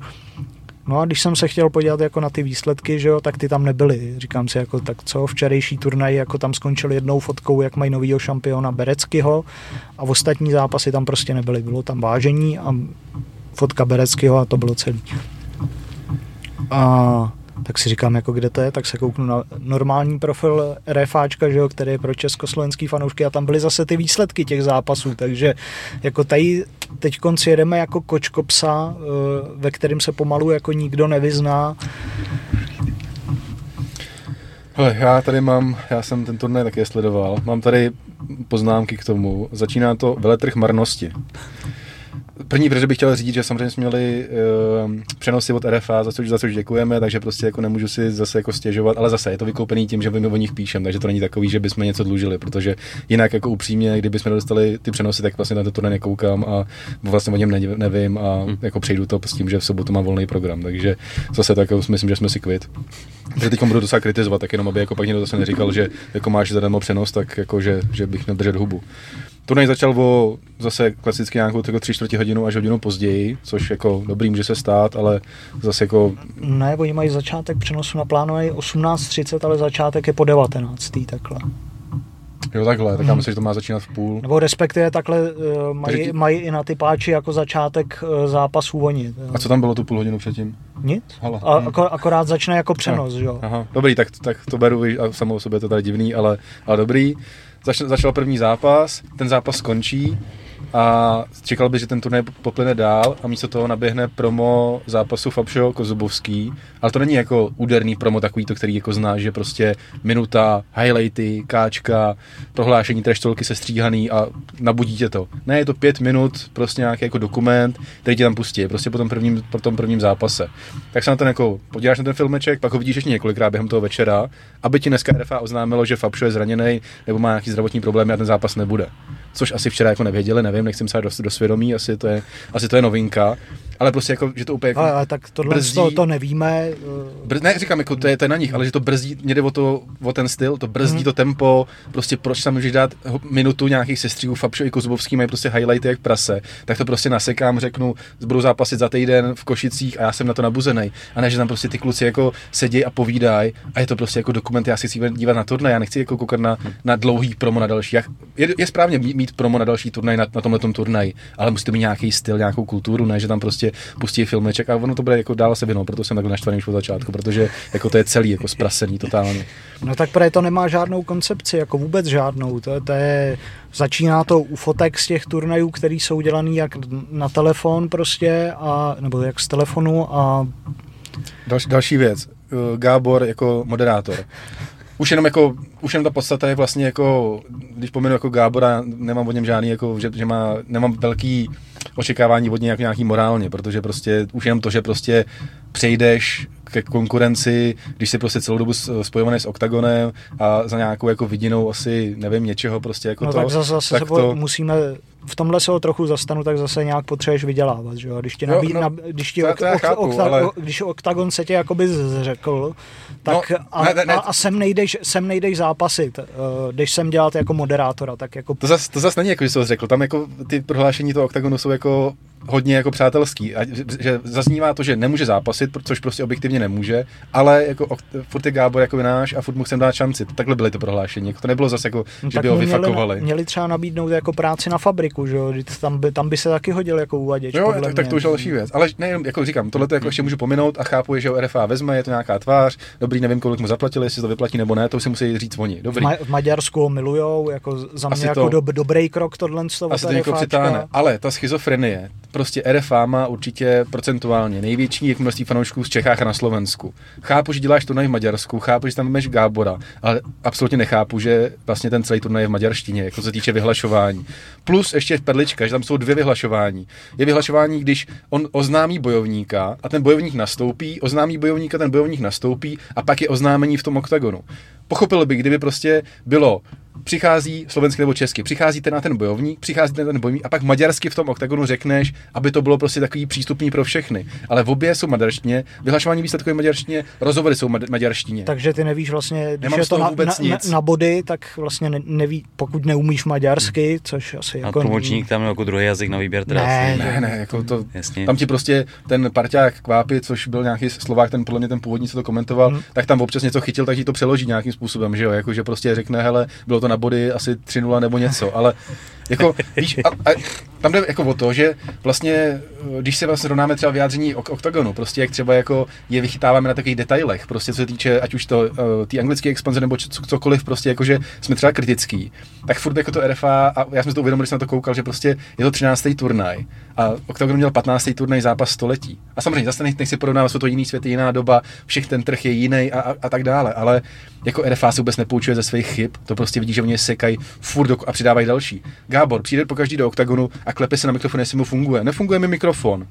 No a když jsem se chtěl podívat jako na ty výsledky, že jo, tak ty tam nebyly. Říkám si jako tak co, včerejší turnaj jako tam skončil jednou fotkou, jak mají novýho šampiona Bereckého a ostatní zápasy tam prostě nebyly. Bylo tam vážení a fotka Bereckého a to bylo celý. A tak si říkám, jako kde to je, tak se kouknu na normální profil RFáčka, že jo, který je pro československý fanoušky a tam byly zase ty výsledky těch zápasů, takže jako tady teď konci jedeme jako kočko psa, ve kterým se pomalu jako nikdo nevyzná. Hele, já tady mám, já jsem ten turnaj také sledoval, mám tady poznámky k tomu, začíná to veletrh marnosti. První věc bych chtěl říct, že samozřejmě jsme měli uh, přenosy od R F A, za což, za což děkujeme, takže prostě jako nemůžu si zase jako stěžovat, ale zase je to vykoupený tím, že my o nich píšeme, takže to není takový, že bychom něco dlužili, protože jinak jako upřímně, kdybychom dostali ty přenosy, tak vlastně na to turné nekoukám a vlastně o něm nevím a hmm. jako přejdu to s tím, že v sobotu mám volný program, takže zase tak jako myslím, že jsme si kvit. Takže teď budu docela kritizovat, tak jenom aby jako pak někdo zase neříkal, že jako máš zadarmo přenos, tak jako že, že bych nedržet hubu. Turnaj začal o zase klasicky nějakou jako tři čtvrtě hodinu až hodinu později, což jako dobrý může se stát, ale zase jako... Ne, oni mají začátek přenosu naplánovaný osmnáct třicet, ale začátek je po devatenáct. takhle. Jo takhle, tak já myslím, že to má začínat v půl. Nebo respektive takhle uh, mají, ti... mají i na ty páči jako začátek uh, zápasů oni. A co tam bylo tu půl hodinu předtím? Nic, a, hmm. akorát začne jako přenos, jo. Dobrý, tak, tak to beru, a samo o sobě to tady divný, ale, ale dobrý. začal, začal první zápas, ten zápas skončí a čekal by, že ten turnaj poplyne dál a místo toho naběhne promo zápasu Fabšo Kozubovský, ale to není jako úderný promo takový to, který jako zná, že prostě minuta, highlighty, káčka, prohlášení treštolky sestříhaný a nabudí tě to. Ne, je to pět minut, prostě nějaký jako dokument, který tě tam pustí, prostě po tom prvním, po tom prvním zápase. Tak se na ten jako podíváš na ten filmeček, pak ho vidíš ještě několikrát během toho večera, aby ti dneska R F A oznámilo, že Fabšo je zraněný nebo má nějaký zdravotní problémy a ten zápas nebude. Což asi včera jako nevěděli, nevím, nechci se dostat do svědomí, asi to je, asi to je novinka, ale prostě jako, že to úplně jako ale, ale tak tohle brzdí, to, to nevíme. Br- ne, říkám, jako to je, to je na nich, ale že to brzdí, mě jde o, to, o ten styl, to brzdí mm. to tempo, prostě proč tam můžeš dát minutu nějakých sestříků, Fabšo i Kozubovský mají prostě highlighty jak prase, tak to prostě nasekám, řeknu, budou zápasit za týden v Košicích a já jsem na to nabuzenej. A ne, že tam prostě ty kluci jako sedí a povídají a je to prostě jako dokument, já si chci dívat na turnaj, já nechci jako koukat na, na dlouhý promo na další. Je, je správně mít promo na další turnaj na, na tomhletom turnaji, ale musí to mít nějaký styl, nějakou kulturu, ne, že tam prostě pustí filmeček a ono to bude jako dál se vinou, proto jsem takhle naštvaný už od začátku, protože jako to je celý jako zprasený totálně. No tak právě to nemá žádnou koncepci, jako vůbec žádnou, to, to je, začíná to u fotek z těch turnajů, které jsou dělaný jak na telefon prostě, a, nebo jak z telefonu a... Další, další věc, Gábor jako moderátor. Už jenom jako, už jenom ta podstata je vlastně jako, když pomenu jako Gábora, nemám od něm žádný jako, že, že má, nemám velký očekávání od něj jako nějaký morálně, protože prostě už jenom to, že prostě přejdeš ke konkurenci, když si prostě celou dobu spojovaný s Oktagonem a za nějakou jako vidinou asi, nevím, něčeho prostě jako no to. No tak zase, zase tak to... musíme, v tomhle se ho trochu zastanu, tak zase nějak potřebuješ vydělávat, že jo, když ti nabí, no, no, když ti ok, ok, chápu, okta, ale... když Oktagon se tě jakoby zřekl, tak no, a, ne, ne, a, a sem nejdeš, sem nejdeš zápasit, uh, jdeš sem dělat jako moderátora, tak jako... To zase to zas není jako, že jsi ho zřekl, tam jako ty prohlášení toho Oktagonu jsou jako hodně jako přátelský, a že zaznívá to, že nemůže zápasit, což prostě objektivně nemůže, ale jako furt je Gábor jako náš a furt mu chcem dát šanci. Takhle byly to prohlášení, to nebylo zase jako, no, že by ho vyfakovali. Měli, měli třeba nabídnout jako práci na fabriku, že tam by, tam by se taky hodil jako uvaděč. Jo, tak, tak to už je další věc, ale nejenom, jako říkám, tohle to jako ještě můžu pominout a chápu, že ho R F A vezme, je to nějaká tvář, dobrý, nevím, kolik mu zaplatili, jestli to vyplatí nebo ne, to si musí říct oni. Dobrý. V, Ma- v Maďarsku ho milujou, jako za mě jako to, dob- dobrý krok tohle to přitáhne, ale ta schizofrenie, prostě R F A má určitě procentuálně největší množství fanoušků z Čechách a na Slovensku. Chápu, že děláš turnaj v Maďarsku, chápu, že tam máš Gábora, ale absolutně nechápu, že vlastně ten celý turnaj je v maďarštině, jako se týče vyhlašování. Plus ještě perlička, že tam jsou dvě vyhlašování. Je vyhlašování, když on oznámí bojovníka a ten bojovník nastoupí, oznámí bojovníka, ten bojovník nastoupí a pak je oznámení v tom oktagonu. Pochopil bych, kdyby prostě bylo přichází slovensky nebo česky, přichází ten na ten bojovník, přichází ten na ten bojovník a pak maďarsky v tom oktagonu řekneš, aby to bylo prostě takový přístupný pro všechny. Ale v obě jsou maďarštině, vyhlašování výsledků je maďarštině, rozhovory jsou maďarštině. Takže ty nevíš vlastně, když je to na, na, na, na body, tak vlastně neví, pokud neumíš maďarsky, což asi jako... A tlumočník tam jako druhý jazyk na výběr teda. Ne, ne, ne, jako to... Jasně. Tam ti prostě ten parťák Kvápy, což byl nějaký Slovák, ten podle mě ten původní, co to komentoval, hmm. tak tam občas něco chytil, takže to přeloží nějakým způsobem, že jo, jako že prostě řekne, hele, bylo to na body asi tři nula nebo něco, ale jako, víš, a, a tam jde jako o to, že vlastně, když se vlastně rovnáme třeba vyjádření ok- Oktagonu, prostě jak třeba jako je vychytáváme na takových detailech, prostě co se týče, ať už to, uh, ty anglické expanze nebo č- cokoliv, prostě jakože jsme třeba kritický, tak furt jako to R F A, a já jsem si to uvědomil, když jsem na to koukal, že prostě je to třináctý turnaj a Oktagon měl patnáctý turnaj, zápas století. A samozřejmě zase nech, nech si porovnávat, jsou to jiný světy, jiná doba, všech ten trh je jiný a, a, a tak dále, ale jako R F A se vůbec nepoučuje ze svých chyb, to prostě vidí, že oni sekají furt do, a přidávají další. Gábor přijde pokaždý do oktagonu a klepe se na mikrofon, jestli mu funguje. Nefunguje mi mikrofon.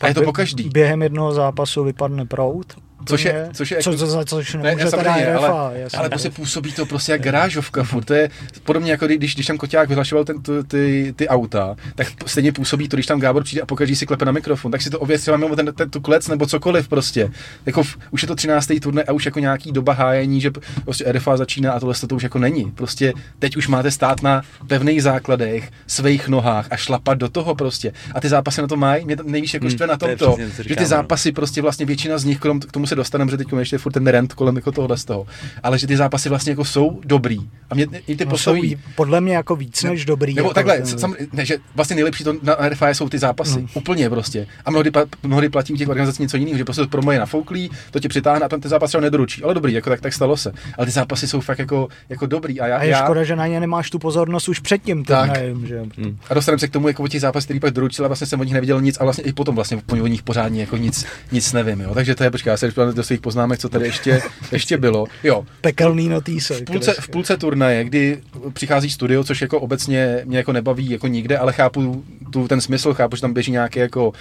A je to pokaždý. Během jednoho zápasu vypadne proud. Což je, což je, což, co, což nemůže ne, tady R F A. Ale, ale prostě působí to prostě jak garážovka furt, to je podobně jako když, když tam Koťák vyhlašoval ten, ty, ty, ty auta, tak stejně působí to, když tam Gábor přijde a pokaždý si klepe na mikrofon, tak si to ověc třeba mimo ten, ten, tu klec nebo cokoliv prostě. Jako v, už je to třináctý turnaj a už jako nějaký doba hájení, že prostě R F A začíná a tohle to už jako není. Prostě teď už máte stát na pevných základech, svých nohách a šlapat do toho prostě. A ty zápasy na to mají, mě nejvíš jako štve hmm, na tomto, to že ty zápasy prostě vlastně většina z nich k tomu tomu se dostaneme, že teď ještě furt ten rent kolem jako tohle z toho. Ale že ty zápasy vlastně jako jsou dobrý. A mě i ty no poslouví. Podle mě jako víc než dobrý. Nebo jako takhle, ten... sam, ne, že vlastně nejlepší to na R F I jsou ty zápasy. No. Úplně prostě. A mnohdy, mnohdy platí u těch organizací něco jiného, že prostě promo je nafouklý, to ti přitáhne a tam ty zápasy nedoručí. Ale dobrý, jako tak, tak stalo se. Ale ty zápasy jsou fakt jako, jako dobrý. A, já, a je já... škoda, že na ně nemáš tu pozornost už předtím. Nevím, že... hmm. A dostaneme se k tomu, jako o těch zápasech, který pak doručil, a vlastně jsem o nich neviděl nic a vlastně i potom vlastně o nich pořádně jako nic, nic nevím. Jo. Takže to je, počkej, já se do svých poznámek, co tady ještě, ještě bylo. Jo. Pekelný notísek. V půlce, v půlce turnaje, kdy přichází studio, což jako obecně mě jako nebaví jako nikde, ale chápu tu, ten smysl, chápu, že tam běží nějaké jako,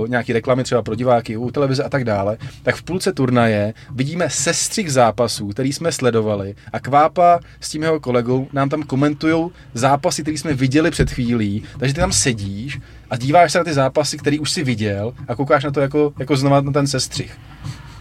uh, nějaký reklamy třeba pro diváky u televize a tak dále, tak v půlce turnaje vidíme sestřih zápasů, který jsme sledovali a Kvápa s tím jeho kolegou nám tam komentují zápasy, který jsme viděli před chvílí, takže ty tam sedíš a díváš se na ty zápasy, který už si viděl a koukáš na to jako, jako znova na ten sestřih.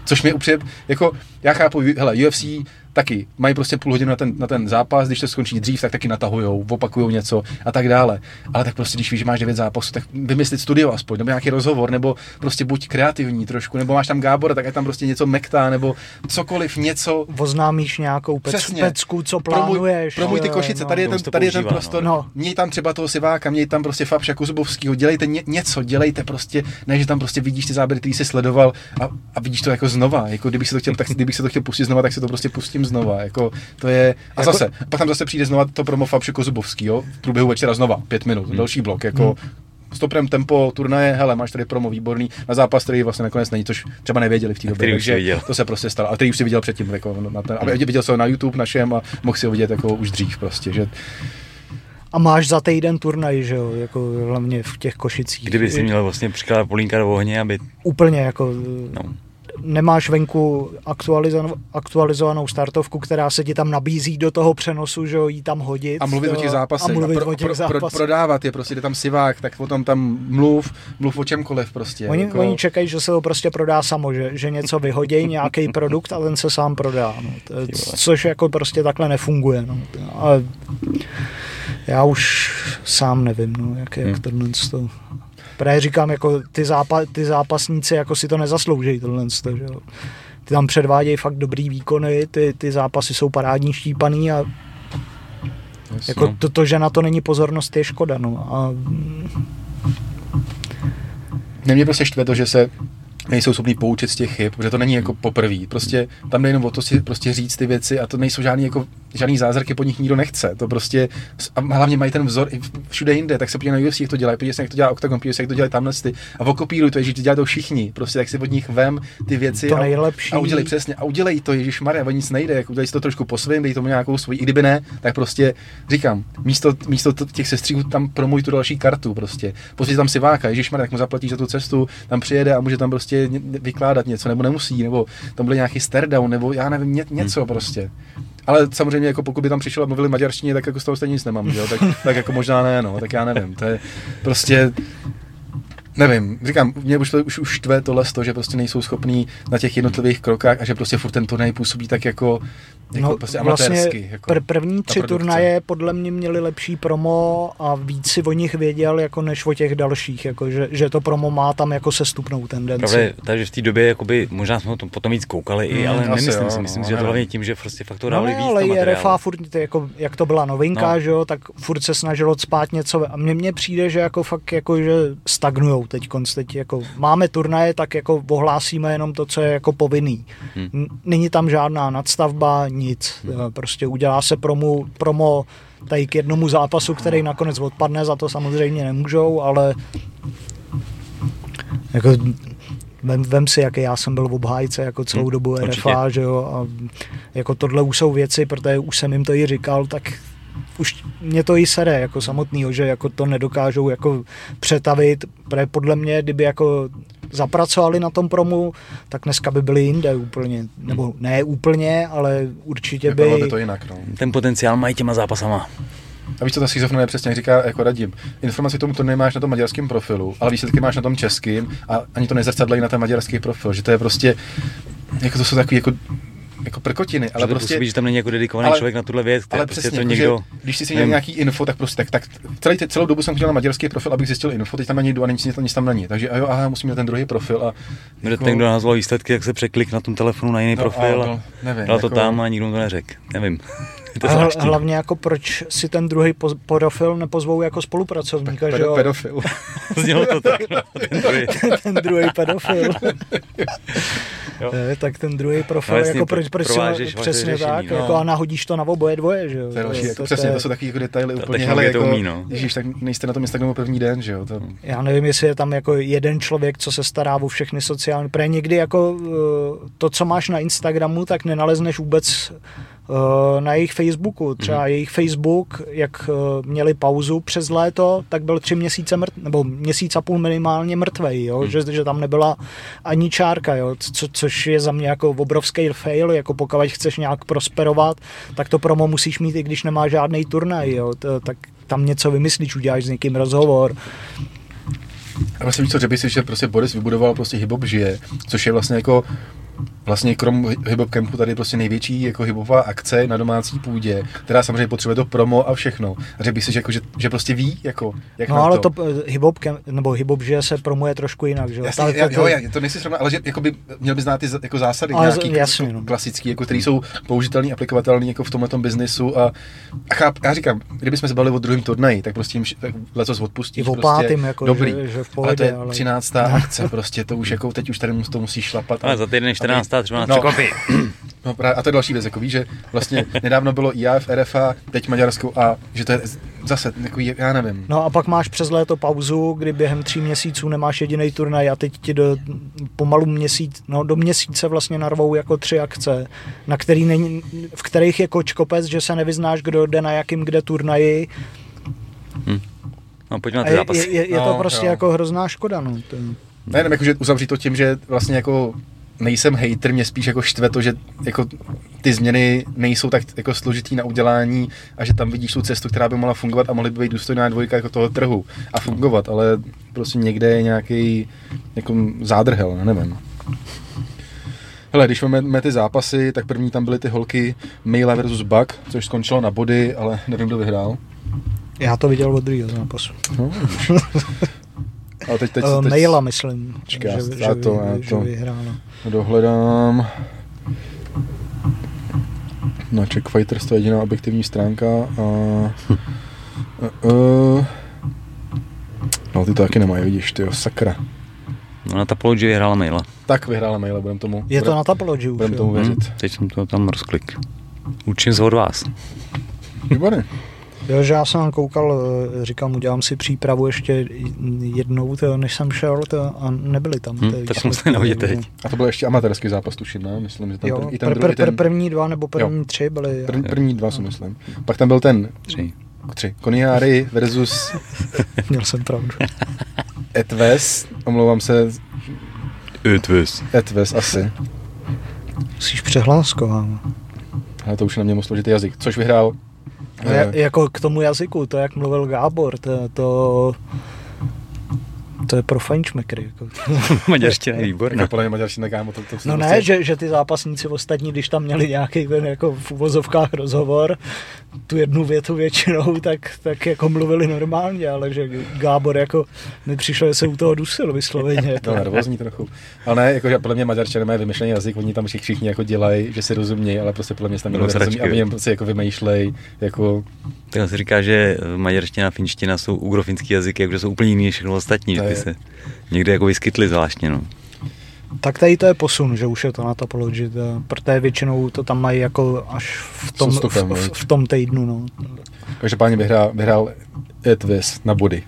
Což mi upřímně, jako já chápu, hele, U F C taky mají prostě půl hodiny na ten, na ten zápas, když to skončí dřív, tak taky natahujou, opakujou něco a tak dále. Ale tak prostě, když víš, že máš devět zápasů, tak vymyslit studio aspoň, nebo nějaký rozhovor, nebo prostě buď kreativní trošku, nebo máš tam Gábora, tak ať tam prostě něco mektá, nebo cokoliv, něco. Oznámíš nějakou pec, pecku, co plánuješ. Pro můj ty Košice, no, tady je ten, tady používá, ten prostor, no. Měj tam třeba toho Siváka, měj tam prostě Fabša Kozubovskýho, dělejte ně, něco, dělejte prostě, ne, že tam prostě vidíš ty záběry, který jsi sledoval a, a vidíš to jako znova, jako kdybych se to chtěl, tak kdybych se to chtěl pustit znova, tak se to prostě pustím znova, jako to je a jako... zase, pak tam zase přijde znova to promo Fabše Kozubovskýho v průběhu večera znova, pět minut, hmm. další blok, jako hmm. stoprem tempo turnaje, hele, máš tady promo výborný na zápas, který vlastně nakonec není, což třeba nevěděli v té době, už viděl. To se prostě stalo, a který už si viděl předtím, jako na ten, aby viděl se ho na YouTube našem a mohl si ho vidět jako už dřív prostě, že... A máš za týden turnaj, že jo, jako hlavně v těch Košicích. Kdyby si měl vlastně přikládat polínka do ohně, aby... Úplně jako... No. Nemáš venku aktualizo- aktualizovanou startovku, která se ti tam nabízí do toho přenosu, že jo, jí tam hodit. A mluvit to, o těch zápasech. A mluvit a pro, o těch zápasech. Pro, pro, prodávat je, prostě jde tam Sivák, tak potom tam mluv, mluv o čemkoliv prostě. Oni, jako... oni čekají, že se to prostě prodá samo, že, že něco vyhodějí, nějaký produkt a ten se sám prodá. No. To, což jako prostě takhle nefunguje. No. Ale já už sám nevím, no, jak, jak tohle to... Právě říkám, jako ty, zápa- ty zápasníci jako si to nezasloužejí tohle, že jo. Ty tam předvádějí fakt dobrý výkony, ty, ty zápasy jsou parádní, štípaný a yes, jako no. to, to, že na to není pozornost, je škoda, no. A... Nemě prostě štve to, že se nejsou schopný poučit z těch chyb, protože to není jako poprvé. Prostě tam jde jenom o to si prostě říct ty věci a to nejsou žádný, jako, žádný zázraky, po nich nikdo nechce. To prostě, a hlavně mají ten vzor i všude jinde, tak se podívej na U F C, jak to dělají, podívej se, jak to dělá Oktagon, podívej se, jak to dělají tamhle ty a okopíruj to, ježíš, dělají to všichni, prostě tak si od nich vem ty věci a, a udělej přesně, a udělej to, ježišmarja, o nic nejde, jako udělej si to trošku po svém, dej tomu nějakou svoji, i kdyby ne, tak prostě říkám, místo, místo těch sestříků tam promuj tu další kartu prostě. Pozvěte tam Siváka, ježišmarja, tak mu zaplatíš za tu cestu, tam přijede a může tam prostě vykládat něco, nebo nemusí, nebo tam byl nějaký stardown, nebo já nevím, ně, něco prostě. Ale samozřejmě, jako pokud by tam přišel a mluvili maďarštině, tak jako z toho stejně nic nemám, jo? Tak, tak jako možná ne, no, tak já nevím, to je prostě, nevím, říkám, mě už, už, už štve tohle z toho, že prostě nejsou schopní na těch jednotlivých krokách a že prostě furt ten turnaj působí tak jako, jako no, prostě amatérsky. Vlastně jako pr- první tři turnaje podle mě měli lepší promo a víc si o nich věděl jako než o těch dalších, jako že, že to promo má tam jako sestupnou tendenci. Pravda, takže v té době jakoby, možná jsme o tom potom víc koukali i, ale mm, nemyslím jo, si, myslím no, si, že to hlavně tím, že prostě fakt to dávali no, víc ale tam materiálu. Furt, jako, jak to byla novinka, no. Že jo, tak furt se snažilo cpát něco a mně, mně přijde, že jako fakt jako, že stagnujou teď konstantně, jako máme turnaje, tak jako ohlásíme jenom to, co je jako povinný. Hmm. Není tam žádná nadstavba, nic. Hmm. Prostě udělá se promo, promo tady k jednomu zápasu, který nakonec odpadne, za to samozřejmě nemůžou, ale jako vem, vem si, jaký já jsem byl v obhájce jako celou hmm. dobu R F A, že jo, a jako tohle už jsou věci, protože už jsem jim to i říkal, tak už mě to i sere jako samotnýho, že jako to nedokážou jako přetavit, protože podle mě, kdyby jako zapracovali na tom promu, tak dneska by byli jinde úplně, nebo ne úplně, ale určitě by... by to jinak, no. Ten potenciál mají těma zápasama. A víš co, ta schizofrenie přesně, jak říká jako Radim, informace tomu to nemáš na tom maďarském profilu, ale výsledky máš na tom českým a ani to nezrcadlejí na ten maďarský profil, že to je prostě, jako to jsou takový jako jako prkotiny, ale to prostě působí, že tam není jako dedikovaný ale, člověk na tuhle věc, ale prostě přesně, to nikdo. Když si měl nějaký info, tak prostě tak, tak celý, celou dobu jsem chtěl na maďarský profil, abych zjistil info, teď tam na něj jdu a nic, nic tam není. Takže ajo, aha, musím mít ten druhý profil a mě jako ten, kdo nazval výsledky, jak se překlik na tom telefonu na jiný no, profil. A, no, nevím, dal jako to tam a nikdo mu to neřekl. Nevím. A hlavně jako proč si ten druhý pedofil nepozvou jako spolupracovníka, Pe- že jo? Pedofil. Znělo to tak, no, ten druhý. ten druhý pedofil. Jo. Tak ten druhý profil, no, jako proč, proč si přesně řešení, tak, no. Jako a nahodíš to na oboje dvoje, že jo? To je další, to, jako, to, přesně, to jsou takový jako detaily ta úplně, hele, jako, umí, no. Ježíš, tak nejste na tom Instagramu první den, že jo? To... Já nevím, jestli je tam jako jeden člověk, co se stará o všechny sociální, protože někdy jako to, co máš na Instagramu, tak nenalezneš vůbec na jejich Facebooku. Třeba mm-hmm. jejich Facebook, jak měli pauzu přes léto, tak byl tři měsíce mrtvej, nebo měsíc a půl minimálně mrtvej, jo? Mm. Že, že tam nebyla ani čárka, jo? Co, což je za mě jako obrovský fail, jako pokud chceš nějak prosperovat, tak to promo musíš mít, i když nemá žádnej turnaj, jo? To, tak tam něco vymyslíš, uděláš s někým rozhovor. A vlastně víc co řeby si, že prostě Boris vybudoval prostě hip-hop žije, což je vlastně jako vlastně krom hip-hop campu tady prostě největší jako hip-hopová akce na domácí půdě, která samozřejmě potřebuje to promo a všechno. A řekl bych si, že, jako, že, že prostě ví, jako, jak no, na to. No ale to hip-hop camp, nebo hip-hop, že se promuje trošku jinak, že? Jasně, já, to, jo, já, to nejsi srovná, ale že jako by, měl by znát ty jako zásady nějaký jasný, no. Klasický, jako, který jsou použitelný, aplikovatelný jako v tomhletom biznesu a, a cháp, já říkám, kdybychom se bavili o druhém turnaji, tak prostě jim letos odpustíš. I o pátým, jako, dobrý, že, že v pohodě, ale to je ale... třináctá akce, prostě to už jako, teď už tady to musí šlapat. Ale za týden čtrnáct, třináct no, kopy. No, a to je další věc, jako víš, že vlastně nedávno bylo I A F, R F A, teď Maďarsko a že to je zase, jako já nevím. No a pak máš přes léto pauzu, kdy během tří měsíců nemáš jedinej turnaj a teď ti do pomalu měsíc, no do měsíce vlastně narvou jako tři akce, na který není, v kterých je koč kopec, že se nevyznáš, kdo jde na jakým kde turnaji. Hm. No pojďme na ty zápasy. Je, je, je no, to prostě jo. Jako hrozná škoda, no. Ne, nevím, jakože uzavřít to tím, že vlastně jako nejsem hejtr, mě spíš jako štve to, že jako ty změny nejsou tak jako složitý na udělání a že tam vidíš tu cestu, která by mohla fungovat a mohly by být důstojná dvojka jako toho trhu a fungovat, ale prostě někde je nějaký jako zádrhel, nevím. Hele, když máme ty zápasy, tak první tam byly ty holky Mejla versus Buck, což skončilo na body, ale nevím, kdo vyhrál. Já to viděl od druhého zápasu. No, ale teď, teď, teď... Mejla, myslím, Čeká, že, že, to, že vyhrála. Dohledám na Checkfighters, to je jediná objektivní stránka a uh, no ty to taky nemají, vidíš, tyjo, sakra. No na Tapology vyhrála Mejla. Tak vyhrála Mejla, budem tomu. Je budem, to na Tapology už, budem tomu věřit. Hmm, teď jsem to tam rozklik. Učím se od vás. Výborně. Jo, že já jsem koukal, říkám, udělám si přípravu ještě jednou, to, než jsem šel to, a nebyli tam. Hmm, tak jsem se nehodil teď. A to byl ještě amatérský zápas, tuším, ne? Myslím, že tam jo, pr- i ten pr- pr- pr- první dva nebo první jo. tři byly. Pr- první dva, si myslím. Pak tam byl ten tři. tři. Koniáry versus... Měl jsem pravdu. Etves, omlouvám se. Etves. Etves, asi. Musíš přehláskovat. Ale to už na mě moc složitý jazyk. Což vyhrál? Je, jako k tomu jazyku, to jak mluvil Gábor, to, to, to je pro fajnšmekry. Maďarština je výborná. No ne, že, že ty zápasníci ostatní, když tam měli nějaký ten jako v uvozovkách rozhovor, tu jednu větu většinou, tak, tak jako mluvili normálně, ale že Gábor jako mi přišlo, že se u toho dusil vysloveně. To nervózní trochu. Ale ne, jako podle mě Maďarčané mají vymyšlený jazyk, oni tam všichni jako dělají, že si rozumějí, ale prostě podle mě tam nerozumí a mě prostě jako vymýšlej. Jako... Tak se říká, že maďarština a finština jsou ugrofinský jazyky, jakože jsou úplně jiný než všechno ostatní, že ty se někde jako vyskytli zvláštně, no. Tak tady to je posun, že už je to na Tapology, protože většinou to tam mají jako až v tom, stupem, v, v tom týdnu. No. Každopádně vyhrál, vyhrál Etves na body.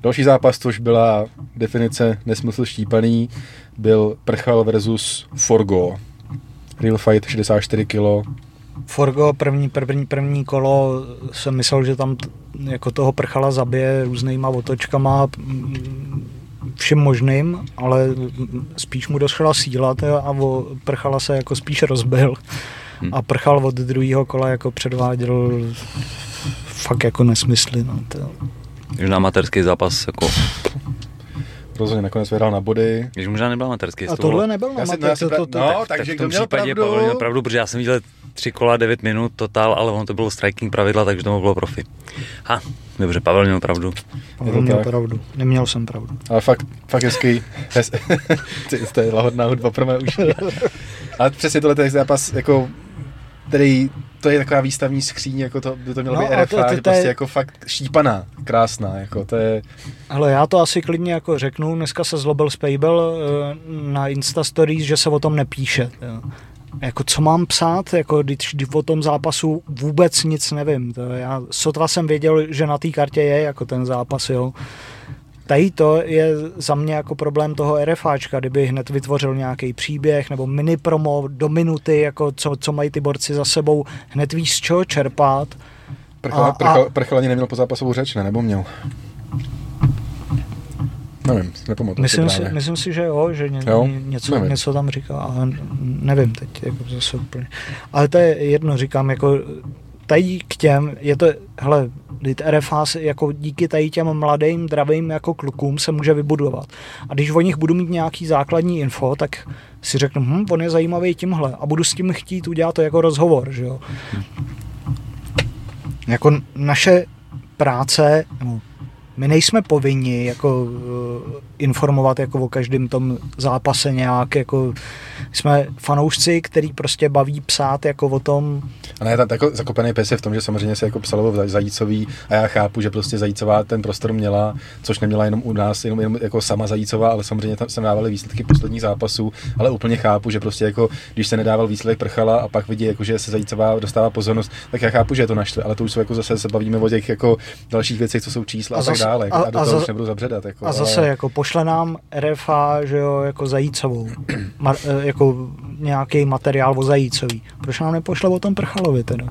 Další zápas, což byla definice nesmysl štípaný, byl Prchal versus Forgo. Real fight šedesát čtyři kilo. Forgo první, první, první kolo jsem myslel, že tam t- jako toho Prchala zabije různýma otočkama, všem možným, ale spíš mu došla síla a o Prchala se jako spíš rozbil hmm. a Prchal od druhého kola jako předváděl fakt jako nesmysly. No, na amatérský zápas jako rozhodně nakonec vyhrál na body. Když možná nebyl amatérský stůl. A tohle nebyl amatérský stůl. No, takže kdo měl pravdu? V tom případě Pavel měl pravdu, protože já jsem viděl tři kola, devět minut, totál, ale ono to bylo striking pravidla, takže to bylo profi. Ha, dobře, Pavel měl pravdu. Pavel měl pravdu, neměl jsem pravdu. Ale fakt, fakt hezký. To je lahodná hudba pro mé uši. Ale přesně tohle ten zápas, jako, který, to je taková výstavní skříň, jako to, by to mělo no, být R F A, to, to, to prostě je... jako fakt štípaná, krásná, jako to je... Hele, já to asi klidně jako řeknu, dneska se zlobil Spejbel na Insta Stories, že se o tom nepíše, jo. Jako co mám psát, jako když o tom zápasu vůbec nic nevím, to já sotva jsem věděl, že na té kartě je jako ten zápas, jo. Tady to je za mě jako problém toho RFáčka, kdyby hned vytvořil nějaký příběh nebo mini promo do minuty, jako co, co mají ty borci za sebou, hned víš z čeho čerpat. Prchla, prchla, prchla ani neměl po zápasovou řeč, ne? Nebo měl? Nevím, nepamatuji. Myslím si, myslím si, že jo, že ně, jo? Něco, něco tam říká, ale nevím teď, jako zase úplně. Ale to je jedno, říkám, jako... Tady k těm, je to, hele, R F A jako díky tady těm mladým, dravým jako klukům se může vybudovat. A když o nich budu mít nějaký základní info, tak si řeknu, hm, on je zajímavý tímhle a budu s tím chtít udělat to jako rozhovor, že jo. Jako naše práce, my nejsme povinni jako informovat jako o každém tom zápase nějak, jako jsme fanoušci, který prostě baví psát jako o tom. A ne, tam jako zakopený pes je v tom, že samozřejmě se jako psalo o Zajícový a já chápu, že prostě Zajícová ten prostor měla, což neměla jenom u nás, jenom, jenom jako sama Zajícová, ale samozřejmě tam se dávali výsledky posledních zápasů, ale úplně chápu, že prostě jako když se nedával výsledek Prchala a pak vidí jako, že se Zajícová dostává pozornost, tak já chápu, že je to naštve, ale to už se jako zase se bavíme o těch jako dalších věcech, co jsou čísla a, a tak zase, dále, a, a do toho a za, už nebudu zabředat jako. A zase ale... jako pošle nám R F A, že jo, jako Zajícovou, Mar, jako nějaký materiál o Zajícový. Proč nám nepošle o tom Prchalovi teda?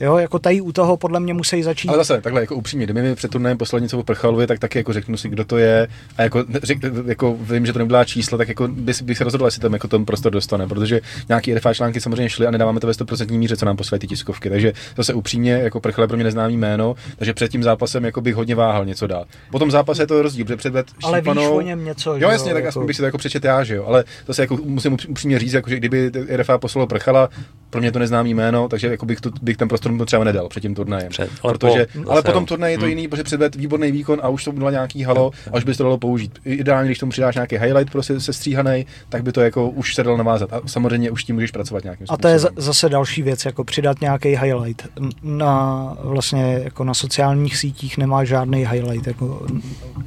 Jo, jako tady u toho podle mě musí začít. Ale zase, takhle, jako upřímně, kdyby mi před turnajem poslali něco o Prchalovi, tak taky jako řeknu si, kdo to je a jako, řek, jako vím, že to nebyla čísla, tak jako bych, bych se rozhodl, jestli tam jako ten prostor dostane, protože nějaký R F A články samozřejmě šly a nedáváme to ve sto procent míře, co nám posílají ty tiskovky, takže zase upřímně, jako Prchal je pro mě neznámý jméno, takže před tím zápasem jako bych hodně váhal něco dát. Po tom zápase je to rozdíl, že před ale víš o něm něco, jo, jasně, jo, tak jako... aspoň bych si to jako přečet já, že jo, ale zase jako musím upřímně říct, jako, že kdyby R F A poslalo Prchala, pro mě to neznámý jméno, takže jako bych, tu, bych ten prostor mu třeba nedal před tím turnajem. Před, ale protože, po, ale po tom turnaji je to hmm. jiný, protože předved výborný výkon a už to bylo nějaký halo a už by se to dalo použít. Ideálně, když tomu přidáš nějaký highlight prostě sestříhanej, tak by to jako už se dalo navázat a samozřejmě už tím můžeš pracovat nějakým způsobem. A to je zase další věc, jako přidat nějaký highlight. Na, vlastně jako na sociálních sítích nemá žádný highlight, jako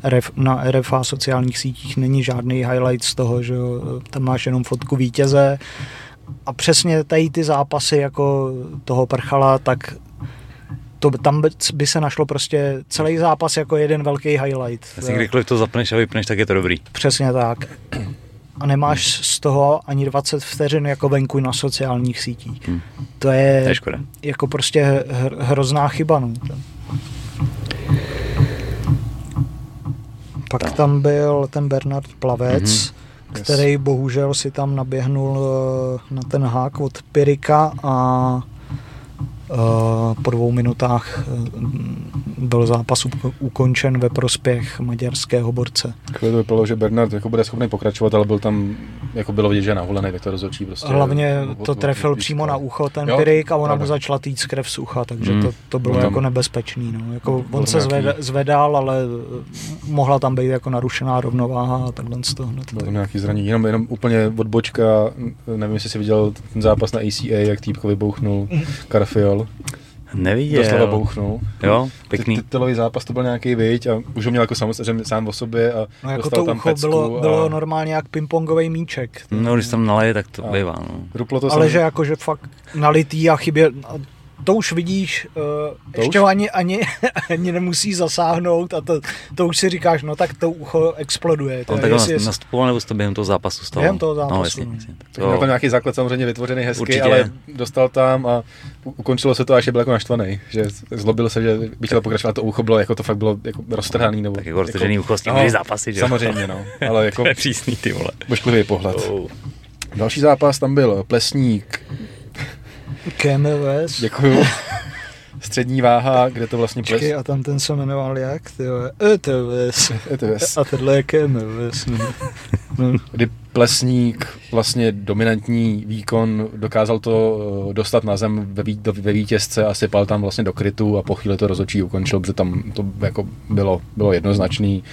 ref, na R F A sociálních sítích není žádný highlight z toho, že tam máš jenom fotku vítěze. A přesně tady ty zápasy jako toho Prchala, tak to tam by se našlo prostě celý zápas jako jeden velký highlight. Vlastně kdykoliv to zapneš a vypneš, tak je to dobrý. Přesně tak. A nemáš hmm. z toho ani dvacet vteřin jako venku na sociálních sítích. Hmm. To je, to je škoda. Jako prostě hr- hrozná chyba. No. Pak no. tam byl ten Bernard Plavec, hmm. který bohužel si tam naběhnul na ten hák od Pirika a po dvou minutách byl zápas ukončen ve prospěch maďarského borce. Když to vypadalo, že Bernard jako bude schopný pokračovat, ale byl tam, jako bylo vidět, že je navolený, tak to rozhodčí prostě. Hlavně to od, trefil od, přímo na ucho ten jo, Pirik a ona mu začala týct krev z ucha, takže hmm. to, to bylo tam, jako nebezpečný. No. Jako on se nějaký... zvedal, ale mohla tam být jako narušená rovnováha a takhle z toho. Bylo tam nějaký zranění, jenom, jenom úplně odbočka, nevím, jestli jsi viděl ten zápas na A C A, jak týpko vybouchnul Carfiol. Neviděl. Doslova bouchnul. Jo, pěkný. Telový zápas to byl nějaký viď a už ho měl jako samozřejmě sám o sobě a no, jako dostal tam pecku. Bylo, a... bylo normálně jak pingpongový míček. No, když tam naleje, tak to a... bývá. No. To ale jsem... že jako, že fakt nalitý a chybě... To už vidíš, uh, to ještě už? Ani, ani, ani nemusí zasáhnout a to, to už si říkáš, no tak to ucho exploduje. On takhle jestli... nastupoval nebo to během toho zápasu stalo? Během toho zápasu. No, jasně, jasně. Tak to... Měl tam nějaký základ samozřejmě vytvořený hezky, určitě. Ale dostal tam a ukončilo se to, až je byl jako naštvaný, že zlobil se, že by chtěl pokračovat, to ucho bylo, jako to fakt bylo jako roztrhaný. Nebo, tak jako roztržený jako, ucho s tím, no, zápasy, že? Samozřejmě, no. Ale jako... to je přísný, ty vole. Božklivý pohled. Oh. Další zápas tam byl Plesník. K M L S. Děkuju. střední váha, kde to vlastně ples. A tam ten se jmenoval jak? E T V S. A tohle je K M V S. Kdy Plesník vlastně dominantní výkon, dokázal to dostat na zem ve, vít, ve vítězce a sypal tam vlastně do krytu a po chvíli to rozhodčí ukončil, protože tam to jako bylo, bylo jednoznačný,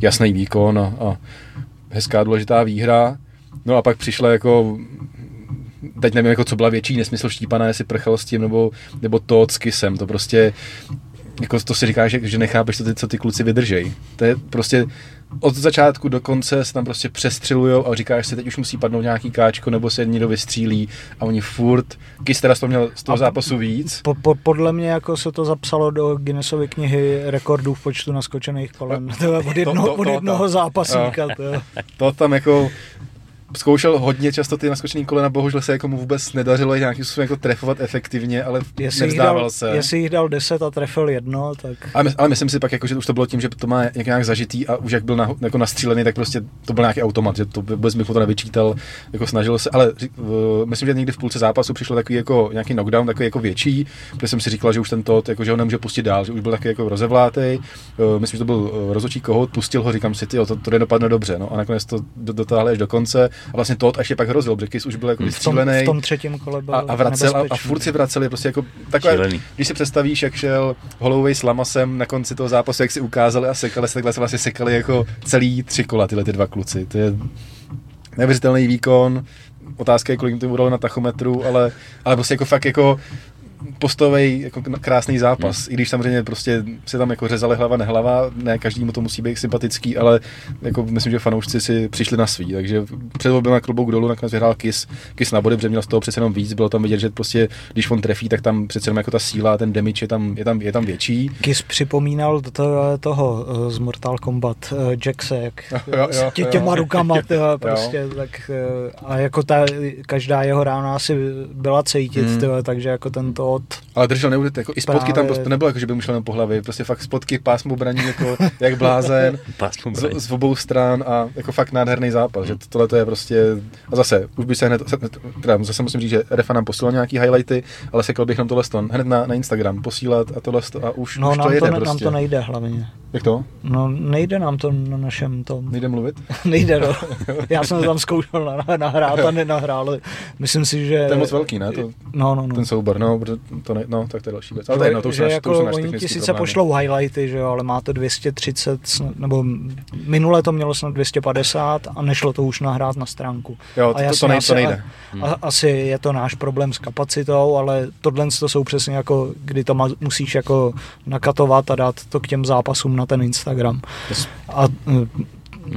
jasný výkon a, a hezká důležitá výhra. No a pak přišla jako... Teď nevím, jako co byla větší nesmysl štípaná, jestli prchal s tím, nebo, nebo to s kysem. To prostě, jako to si říkáš, že nechápeš, co ty, co ty kluci vydržej. To je prostě od začátku do konce se tam prostě přestřelujou a říkáš si, teď už musí padnout nějaký káčko, nebo se někdo vystřílí a oni furt. Kys teda to měl z toho zápasu víc. Po, po, podle mě jako se to zapsalo do Guinnessovy knihy rekordů v počtu naskočených kolem. To od jednoho, to, to, to, od jednoho to, to, zápasníka. To, to. to tam jako... Zkoušel hodně často ty naskočený kolena, bohužel se jako mu vůbec nedařilo nějakým způsobem jako trefovat efektivně, ale jestli nevzdával dal, se. Jestli jich dal deset a trefil jedno, tak... Ale, my, ale myslím si pak, jako, že už to bylo tím, že to má nějak zažitý a už jak byl na, jako nastřílený, tak prostě to byl nějaký automat, že to vůbec bych to nevyčítal, jako snažil se, ale uh, myslím, že někdy v půlce zápasu přišlo takový jako nějaký knockdown, takový jako větší, protože jsem si říkal, že už ten tot, jako, že ho nemůže pustit dál, že už byl taky jako rozevlátej, uh, myslím, že to byl uh, rozhodčí Kohout, pustil ho, říkám si, tyjo, to, to nedopadne dobře, no a nakonec to dotáhli až do konce. A vlastně to až je pak hrozil, protože Kys už byl jako vystřílený. V tom třetím kole byl a, a vracel a, a furt si vraceli, prostě jako takové, Žilený. Když si představíš, jak šel Holloway s Lamasem na konci toho zápasu, jak si ukázali a sekali, takhle se vlastně sekali jako celý tři kola tyhle ty dva kluci. To je neuvěřitelný výkon, otázka je, kolik jim to budou na tachometru, ale, ale prostě jako fakt jako postovej jako krásný zápas, i když samozřejmě prostě se tam jako řezali hlava nehlava, ne každému to musí být sympatický, ale jako myslím, že fanoušci si přišli na svý, takže před oběma klobouk dolů nakonec vyhrál Kys, Kys na body, protože měl z toho přece jenom víc, bylo tam vidět, že prostě když on trefí, tak tam přece jenom jako ta síla, ten damage je tam, je tam, je tam větší. Kys připomínal to, toho z Mortal Kombat, Jackse, jak jo, jo, tě, těma jo. rukama, tyhle, prostě, jo. Tak a jako ta, každá jeho rána asi byla cítit, hmm. tyhle, takže jako tento ale držel neudete, jako i spotky tam prostě nebylo, jako že by mu šel po hlavě, prostě fakt spotky, pásmo braní, jako jak blázen, z, z obou stran a jako fakt nádherný zápas, že tohle to je prostě, a zase, už by se hned, teda zase musím říct, že Refa nám posílal nějaký highlighty, ale sekal bych nám tohle ston, hned na, na Instagram posílat a tohle ston a už, no, už to jede to ne, prostě. No nám to nejde hlavně. Jak to? No nejde nám to na našem tom. Nejde mluvit? Nejde, no. Já jsem to tam zkoušel nahrát a nenahrál. Myslím si, že... To je moc velký, ne? To, no, no, no. Ten soubor, no, to ne, no, tak to je další věc. Ale to je jedno, to už jsou naš, jako naš technický oni ti sice pošlou highlighty, že jo, ale má to dvě stě třicet, nebo minule to mělo snad dvě stě padesát a nešlo to už nahrát na stránku. Jo, to, a jasný, to, nejde, to nejde. A, a, asi je to náš problém s kapacitou, ale tohle to jsou přesně jako, kdy to ma, musíš jako nakatovat a dát to k těm zápasům na ten Instagram. A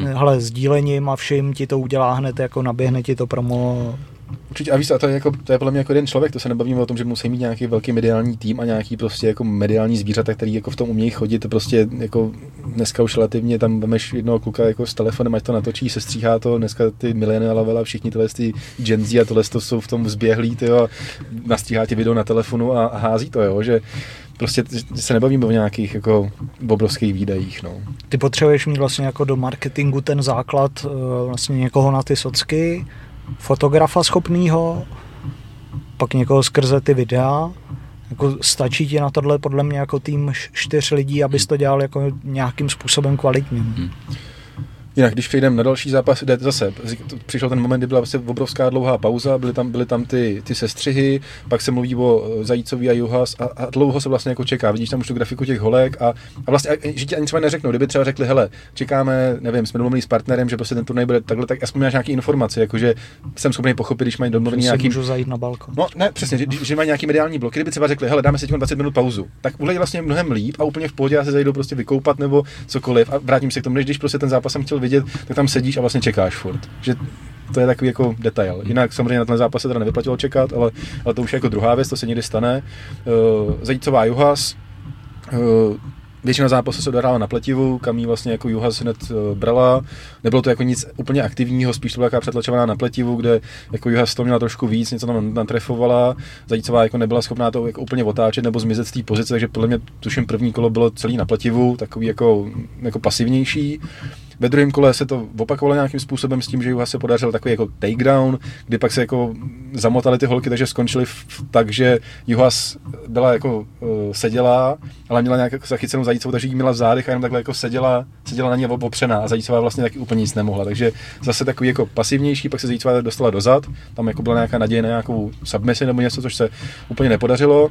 hele, sdílením a všim ti to udělá hned, jako naběhne ti to promo... Určitě, a víš, a to je, jako, to je podle mě jako jeden člověk, to se nebavíme o tom, že musí mít nějaký velký mediální tým a nějaký prostě jako mediální zvířata, který jako v tom umějí chodit, to prostě jako dneska už relativně tam vemeš jednoho kluka jako s telefonem, ať to natočí, se stříhá to, dneska ty mileniálové a všichni tyhle ty Gen Z a tohle to jsou v tom vzběhlí, tyjo, a nastříhá ti video na telefonu a, a hází to, jo, že prostě se nebavíme o nějakých jako obrovských výdajích, no. Ty potřebuješ mít vlastně jako do marketingu ten základ vlastně někoho na ty socky, fotografa schopnýho, pak někoho skrze ty videa, jako stačí ti na tohle podle mě jako tým čtyř lidí, abys to dělal jako nějakým způsobem kvalitním. Hmm. Jinak, když přejdeme na další zápas, jde zase, přišel ten moment, kdy byla vlastně obrovská dlouhá pauza, byly tam, byly tam ty, ty sestřihy, pak se mluví o Zajícovi a Juhas a, a dlouho se vlastně jako čeká, vidíš tam už tu grafiku těch holek a, a vlastně, a, že ti ani třeba neřeknou, kdyby třeba řekli, hele, čekáme, nevím, jsme domluvili s partnerem, že prostě ten turnaj bude takhle, tak aspoň máš nějaký informace, jakože jsem schopný pochopit, když mají domluvený nějaký... Můžu zajít na balkon. No, ne, přesně, že, že mají nějaký mediální bloky, kdyby třeba řekli, hele, dáme si dvacet minut pauzu, tak udělají vlastně mnohem líp a úplně v pohodě, já se zajdu prostě vykoupat nebo cokoliv a vrátím se k tomu, než když prostě ten zápas jsem chtěl vidět, tak tam sedíš a vlastně čekáš furt. Že to je takový jako detail. Jinak samozřejmě na ten zápas se teda nevyplatilo čekat, ale, ale to už je jako druhá věc, to se někdy stane. Uh, Zajícová Juhas, uh, většina zápasu se odehrála na pletivu, kam jí vlastně jako Juhas hned brala. Nebylo to jako nic úplně aktivního, spíš to byla taková přetlačovaná na pletivu, kde jako Juhas to měla trošku víc, něco tam natrefovala. Zajícová jako nebyla schopná to jako úplně otáčet nebo zmizet z té pozice, takže podle mě tuším první kolo bylo celý na pletivu, takový jako, jako pasivnější. Ve druhém kole se to opakovalo nějakým způsobem s tím, že Juha se podařil takový jako takedown, kdy pak se jako zamotaly ty holky, takže skončily tak, že Juha byla jako uh, seděla, ale měla nějak zachycenou zajícovou, takže jí měla v zádech a jenom takhle jako seděla, seděla na ní opřená a zajícová vlastně taky úplně nic nemohla. Takže zase takový jako pasivnější, pak se zajícová dostala dozad, tam jako byla nějaká naděje na nějakou submisi nebo něco, což se úplně nepodařilo.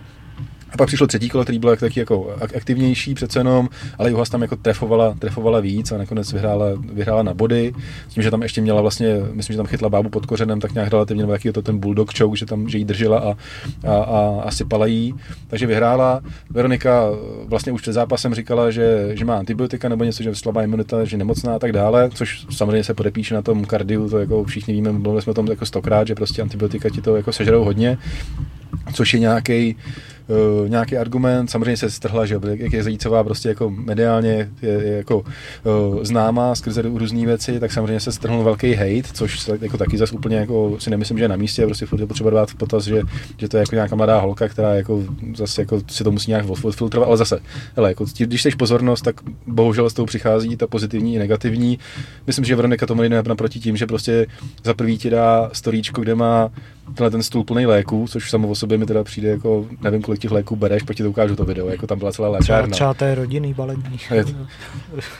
A pak přišlo třetí kolo, který bylo taky jako aktivnější přece jenom, ale Juhas tam jako trefovala, trefovala víc a nakonec vyhrála, vyhrála na body, s tím, že tam ještě měla vlastně, myslím, že tam chytla bábu pod kořenem, tak nějak relativně nebo jaký to ten bulldog choke, že tam, že jí držela a, a, a, a sypala jí, takže vyhrála. Veronika vlastně už před zápasem říkala, že, že má antibiotika nebo něco, že slabá imunita, že nemocná a tak dále, což samozřejmě se podepíše na tom kardiu, to jako všichni víme, mluvili jsme o tom jako stokrát, že prostě antibiotika ti to jako sežerou hodně, což je nějaký Uh, nějaký argument, samozřejmě se strhla, že jak je Zajícová prostě jako mediálně je, je jako uh, známá skrze různé věci, tak samozřejmě se strhnul velký hate, což se, jako taky zas úplně jako si nemyslím, že je na místě, prostě furt je potřeba dát v potaz, že, že to je jako nějaká mladá holka, která jako zase jako si to musí nějak odfiltrovat, ale zase, hele, jako, když seš pozornost, tak bohužel s tou přichází ta pozitivní i negativní. Myslím, že Veronika tomu jde naproti tím, že prostě za prvý ti dá storíčko, kde má tenhle ten stůl plný léků, což samo o sobě mi teda přijde jako, nevím, kolik těch léků bereš, pak ti to ukážu to video, jako tam byla celá léčárna. Třeba té rodiny baletní.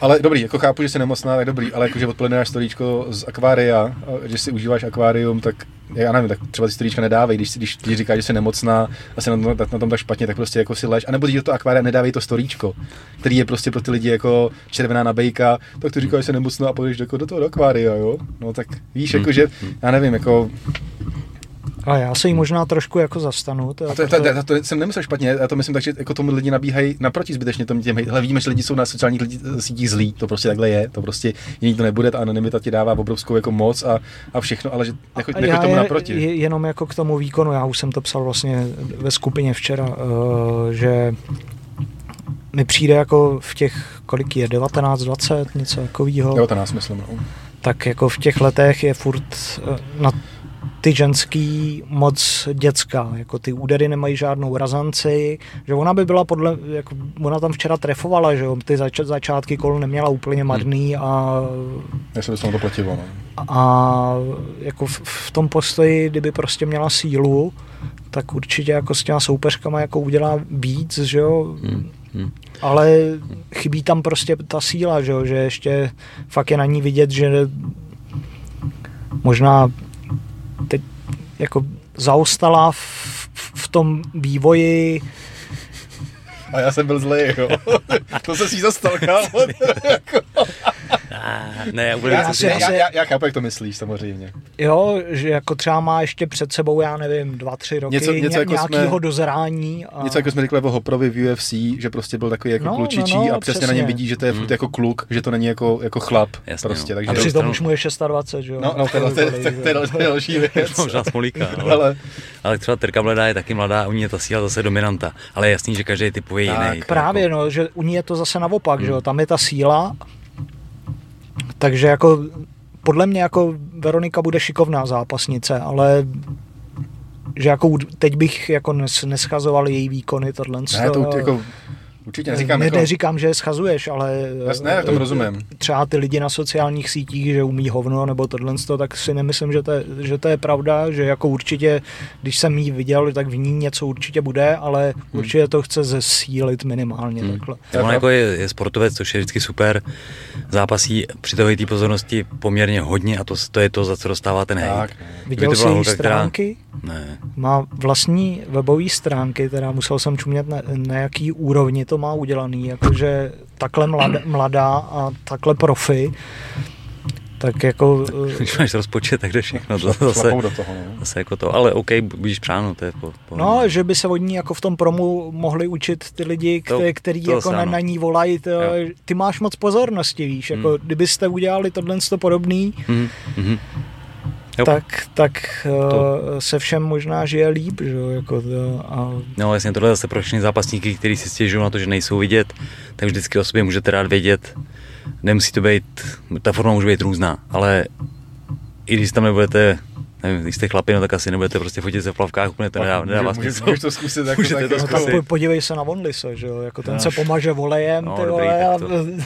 Ale dobrý, jako chápu, že jsi nemocná, tak dobrý, ale jakože odpoledne dáš storíčko z akvária, že si užíváš akvárium, tak já nevím, tak třeba ty storíčka nedávej, když, když, když říkáš, že jsi nemocná a jsi na tom, na tom tak špatně, tak prostě jako si lež, anebo jdi do toho akvária, nedávej to storíčko, který je prostě pro ty lidi jako červená nabejka, tak ty říkáš, že jsi nemocná a půjdeš do, do toho do akvária, jo? No tak víš, jakože, já nevím, jako... A já se jí možná trošku jako zastanu. To, to, to, to, to jsem nemyslel špatně, já to myslím tak, že jako tomu lidi nabíhají naproti zbytečně tomu těm hejt. Hele, víme, že lidi jsou na sociálních sítích zlí, to prostě takhle je, to prostě jiný to nebude, ta anonymita ti dává obrovskou jako moc a, a všechno, ale že nechoď, nechoď já tomu je, naproti. Je, jenom jako k tomu výkonu, já už jsem to psal vlastně ve skupině včera, uh, že mi přijde jako v těch, kolik je, devatenáct, dvacet, něco takovýho. devatenáct myslím, no. Tak jako v těch letech je furt uh, na ty ženský moc dětská, jako ty údery nemají žádnou razanci, že ona by byla podle, jako ona tam včera trefovala, že jo, ty zač- začátky kol neměla úplně marný a... Já se dostanu to pletivo, no. A jako v, v tom postoji, kdyby prostě měla sílu, tak určitě jako s těma soupeřkama jako udělá víc, že jo, hmm. Hmm. ale chybí tam prostě ta síla, že jo, že ještě fakt je na ní vidět, že možná teď jako zaostala v, v tom vývoji. A já jsem byl zlej, jo. To se si zastal, kámo. Ne, já, si, já, já, já chápu, jak to myslíš, samozřejmě. Jo, že jako třeba má ještě před sebou, já nevím, dva, tři roky něco, něco ně, jako nějakého jsme, dozrání. A... Něco jako jsme řekli o Hoprovi v U F C, že prostě byl takový jako no, klučičí no, no, a přesně, přesně na něm vidí, že to je furt jako kluk, že to není jako, jako chlap. Jasně, prostě, no. Takže a přitom to... už mu je dvacet šest, že jo? No, no to je další věc. Možná Smolíka, ale třeba Terka Bledá je taky mladá, u ní je ta síla zase dominanta, ale jasný, že každý typově jiný. Právě, no, že u ní je to zase naopak, že jo, tam je ta síla. Takže jako podle mě jako Veronika bude šikovná zápasnice, ale že jako teď bych jako nes, neschazoval její výkony tohle. Ne, to jako určitě neříkám. Ne, jako... Neříkám, že je schazuješ, ale jasné, to rozumím. Třeba ty lidi na sociálních sítích, že umí hovno nebo tohle, tak si nemyslím, že to, je, že to je pravda, že jako určitě, když jsem jí viděl, tak v ní něco určitě bude, ale hmm. určitě to chce zesílit minimálně hmm. takhle. On jako je, je sportovec, což je vždycky super, zápasí, přitahuje té pozornosti poměrně hodně a to, to je to, za co dostává ten hejt. Viděl jsi její stránky? Která... Ne. Má vlastní webové stránky, teda musel jsem čumět na, na jaký úrovni to má udělaný, jakože takhle mladá, mladá a takhle profi, tak jako... Když máš rozpočet, tak jde všechno. Zase, do toho, zase jako to, ale OK, budíš přánu, to je po, po... No, že by se od ní jako v tom promu mohli učit ty lidi, který, který to, to jako na, na ní volají, to, ty máš moc pozornosti, víš, jako hmm. kdybyste udělali tohle to podobný, hmm. Hmm. Tak, tak to... se všem možná žije líp, že jo, jako to, a... No jasně, tohle zase pro všechny zápasníky, kteří si stěžují na to, že nejsou vidět, tak vždycky o sobě můžete rád vědět, nemusí to být, ta forma může být různá, ale i když tam nebudete, nevím, když jste chlapi, no tak asi nebudete prostě fotit se v plavkách, úplně to nedává, nedává může, smysl. Můžeš to zkusit, jako tak, to zkusit. No, tak podívej se na Vonlise, že jo, jako ten no, se pomaže volejem, no, ty vole, dobrý,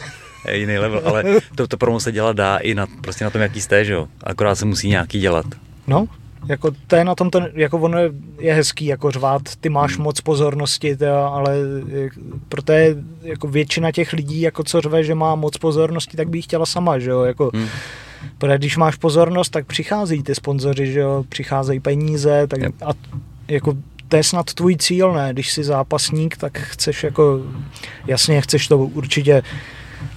jiný level, ale to, to promo se dělat dá i na, prostě na tom, jaký jste, že jo, akorát se musí nějaký dělat. No, jako to je na tom, ten, jako ono je, je hezký, jako řvát, ty máš hmm. moc pozornosti, teda, ale proto je, jako většina těch lidí, jako co řve, že má moc pozornosti, tak by jí chtěla sama, že jo, jako... Hmm. Protože když máš pozornost, tak přichází ty sponzoři, že jo, přicházejí peníze, tak yep. a jako to je snad tvůj cíl, ne? Když jsi zápasník, tak chceš jako, jasně, chceš to určitě,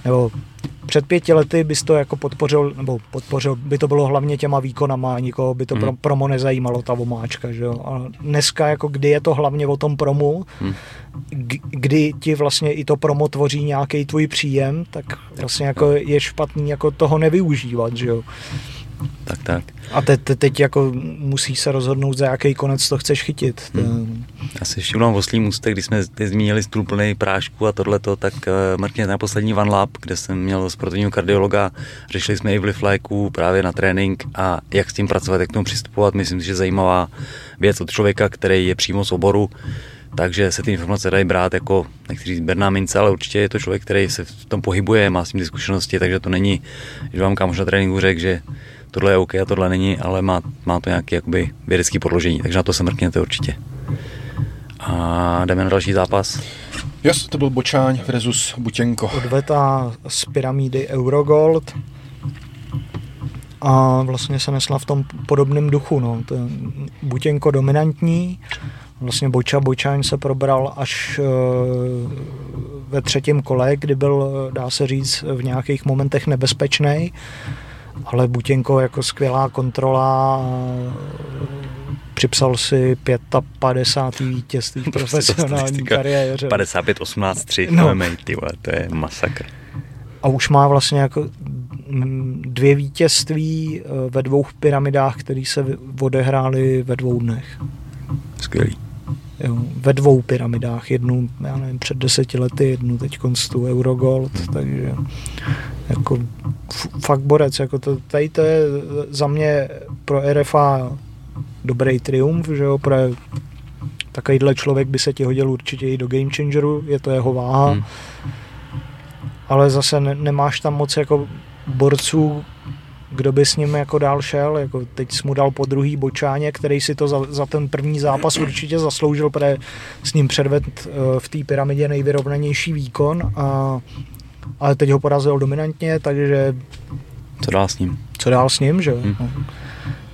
nebo před pěti lety bys to jako podpořil, nebo podpořil, by to bylo hlavně těma výkonama, nikoho by to mm. promo nezajímalo, ta vomáčka, že jo. A dneska jako kdy je to hlavně o tom promu, mm. kdy ti vlastně i to promo tvoří nějaký tvůj příjem, tak vlastně jako je špatný jako toho nevyužívat, že jo. Tak, tak. A te, te, teď jako musíš se rozhodnout, za jaký konec to chceš chytit. Hmm. Já se ještě udělám v Oslím Ústě, když jsme teď zmínili stůl plný prášku a tohleto, tak uh, mrkněte na poslední One Lab, kde jsem měl sportovního kardiologa, řešili jsme i vliv léků právě na trénink a jak s tím pracovat, jak k tomu přistupovat. Myslím si, že zajímavá věc od člověka, který je přímo z oboru, takže se ty informace dají brát jako někteří berná mince, ale určitě je to člověk, který se v tom pohybuje, má s tím zkušenosti, takže to není, že vám kámoš na tréninku řekl, že tohle je OK a tohle není, ale má, má to nějaké jakoby vědecké podložení, takže na to se mrkněte určitě. A jdeme na další zápas. Yes, to byl Bočáň versus Butěnko. Odveta z pyramidy Eurogold a vlastně se nesla v tom podobném duchu. No. Ten Butěnko dominantní, vlastně Boča Bočáň se probral až ve třetím kole, kdy byl, dá se říct, v nějakých momentech nebezpečnej. Ale Butěnko jako skvělá kontrola, připsal si pětapadesátý vítězství v profesionální kariéře. padesát pět osmnáct tři, no. To je masakr. A už má vlastně jako dvě vítězství ve dvou pyramidách, které se odehrály ve dvou dnech. Skvělý. Jo, ve dvou pyramidách, jednu, já nevím, před deseti lety, jednu teď z tu Eurogold, takže jako fakt borec, jako to, tady to je za mě pro R F A dobrý triumf, že jo, pro takovýhle člověk by se ti hodil určitě i do Game Changeru, je to jeho váha, hmm. ale zase ne, nemáš tam moc jako borců, kdo by s ním jako dál šel, jako teď jsi mu dal po druhý Bočáně, který si to za, za ten první zápas určitě zasloužil, protože s ním předvedl v té pyramidě nejvyrovnanější výkon, a, ale teď ho porazil dominantně, takže... Co dál s ním? Co dál s ním, že? Hmm.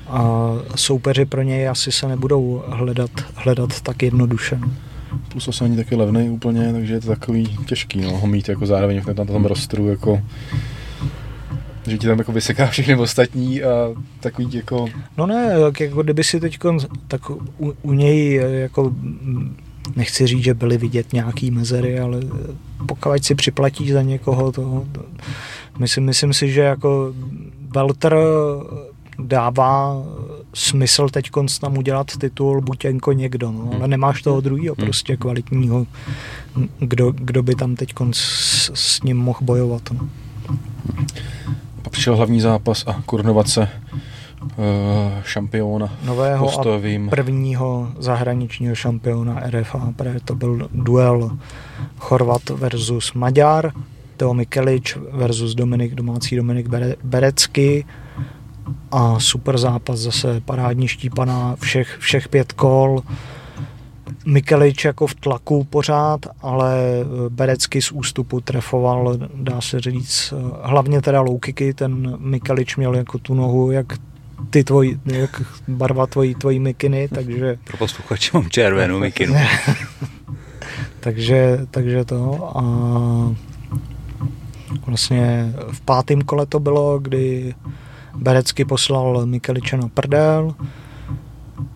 A soupeři pro něj asi se nebudou hledat, hledat tak jednoduše. Plus asi není taky levnej úplně, takže je to takový těžký, no, ho mít jako zároveň na tom rostru, jako... že ti tam jako vyseká všechny ostatní a takový jako... No ne, jako kdyby si teď, tak u, u něj jako, nechci říct, že byly vidět nějaký mezery, ale pokud si připlatí za někoho toho, to, myslím, myslím si, že jako Veltr dává smysl teď tam udělat titul Butěnko někdo, no, ale nemáš toho druhýho prostě kvalitního, kdo, kdo by tam teď s, s ním mohl bojovat, no. Pak přišel hlavní zápas a korunovace šampiona nového postojovým. A prvního zahraničního šampiona R F A, protože to byl duel Chorvat versus Maďar, Teo Mikelič versus Dominik, domácí Dominik Berecký, a super zápas, zase parádní štípaná všech, všech pět kol. Mikelič jako v tlaku pořád, ale Berecký z ústupu trefoval, dá se říct, hlavně teda low kicky, ten Mikelič měl jako tu nohu, jak ty tvoj, jak barva tvojí, tvojí mikiny, takže... Pro posluchače mám červenou mikinu. takže, takže to a vlastně v pátém kole to bylo, kdy Berecký poslal Mikeliče na prdel.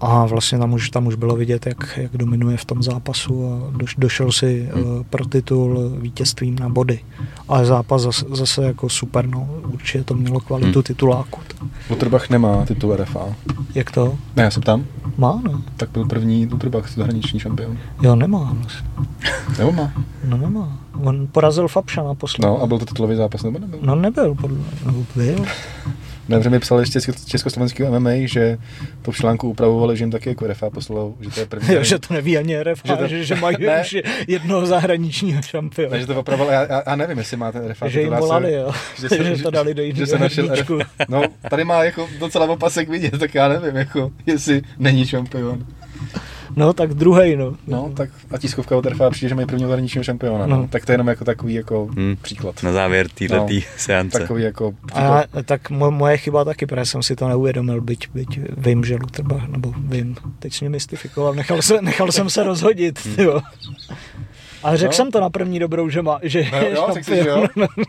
A vlastně tam už, tam už bylo vidět, jak, jak dominuje v tom zápasu a do, došel si uh, pro titul vítězstvím na body. Ale zápas zase, zase jako super, no, určitě to mělo kvalitu tituláku. Utrbach nemá titul R F A. Jak to? Ne, já jsem tam. Má, ne? Tak byl první Utrbach zahraniční šampion. Jo, nemá. Vlastně. Nebo má? No nemá. On porazil Fabša naposledy. No a byl to titulový zápas, nebo nebyl? No nebyl, podle, nebo byl. Nevře mi psal ještě z československého M M A, že to v článku upravovali, že jim taky jako R F A poslal, že to je první. Jo, že to neví ani R F A, že, to... že, že mají už jednoho zahraničního šampiona. Takže to opravovali, já, já nevím, jestli máte R F A. Že jim volali, se, jo. Že, se, že to dali do jiného hrníčku. No, tady má jako docela opasek vidět, tak já nevím, jako, jestli není šampion. No, tak druhej, no. No, tak a tiskovka od R F A přijde, že mají prvního zahraničního šampiona, no. No. Tak to je jenom jako takový jako hmm. příklad. Na závěr týhletý no, seance. Takový jako příklad. A tak mo- moje chyba taky, protože jsem si to neuvědomil, byť, byť vím, že Lutrbach, nebo vím, teď jsi mě mystifikoval, nechal, se, nechal jsem se rozhodit, hmm. tyjo. Ale řekl no. jsem to na první dobrou, že má, že no, jo, šampion. Si, že jo.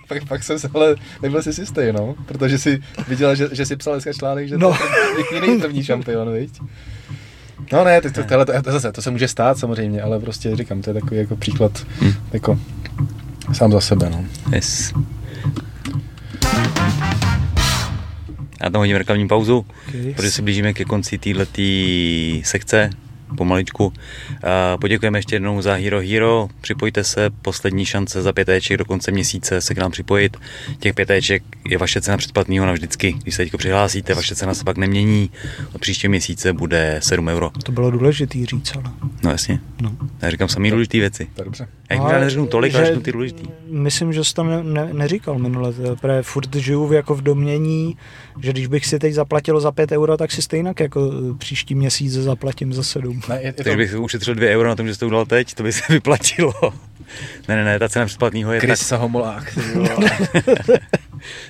Pak, pak jsem se, ale nebyl jsi si stejný, no, protože jsi viděl, že, že jsi psal dneska článek, že no. to je první šampion, viď? No ne, to, to, tohle, to, zase, to se může stát samozřejmě, ale prostě říkám, to je takový jako příklad hmm. jako sám za sebe, no. Yes. Já tam hodím reklamní pauzu, okay. protože se blížíme ke konci téhletý sekce, pomaličku. Poděkujeme ještě jednou za Hero Hero, připojte se, poslední šance za pětéček do konce měsíce se k nám připojit. Těch pětéček je vaše cena předplatného na vždycky. Když se teďko přihlásíte, vaše cena se pak nemění. Od příštího měsíce bude sedm euro. To bylo důležitý říct, ale... No jasně. No. Já říkám samý důležitý věci. To je dobře. Já jich možná neřeknu tolik, ale řeknu ty důležitý. Myslím, že jsi to ne, ne, neříkal minule, protože furt žiju jako v domění, že když bych si teď zaplatil za pět euro, tak si stejně jako příští měsíc zaplatím za sedm. Ne, je, je takže to... bych ušetřil dvě euro na tom, že jsi to udělal teď, to by se vyplatilo. Ne, ne, ne, ta cena předplatného je Krista tak... Krista Homolák.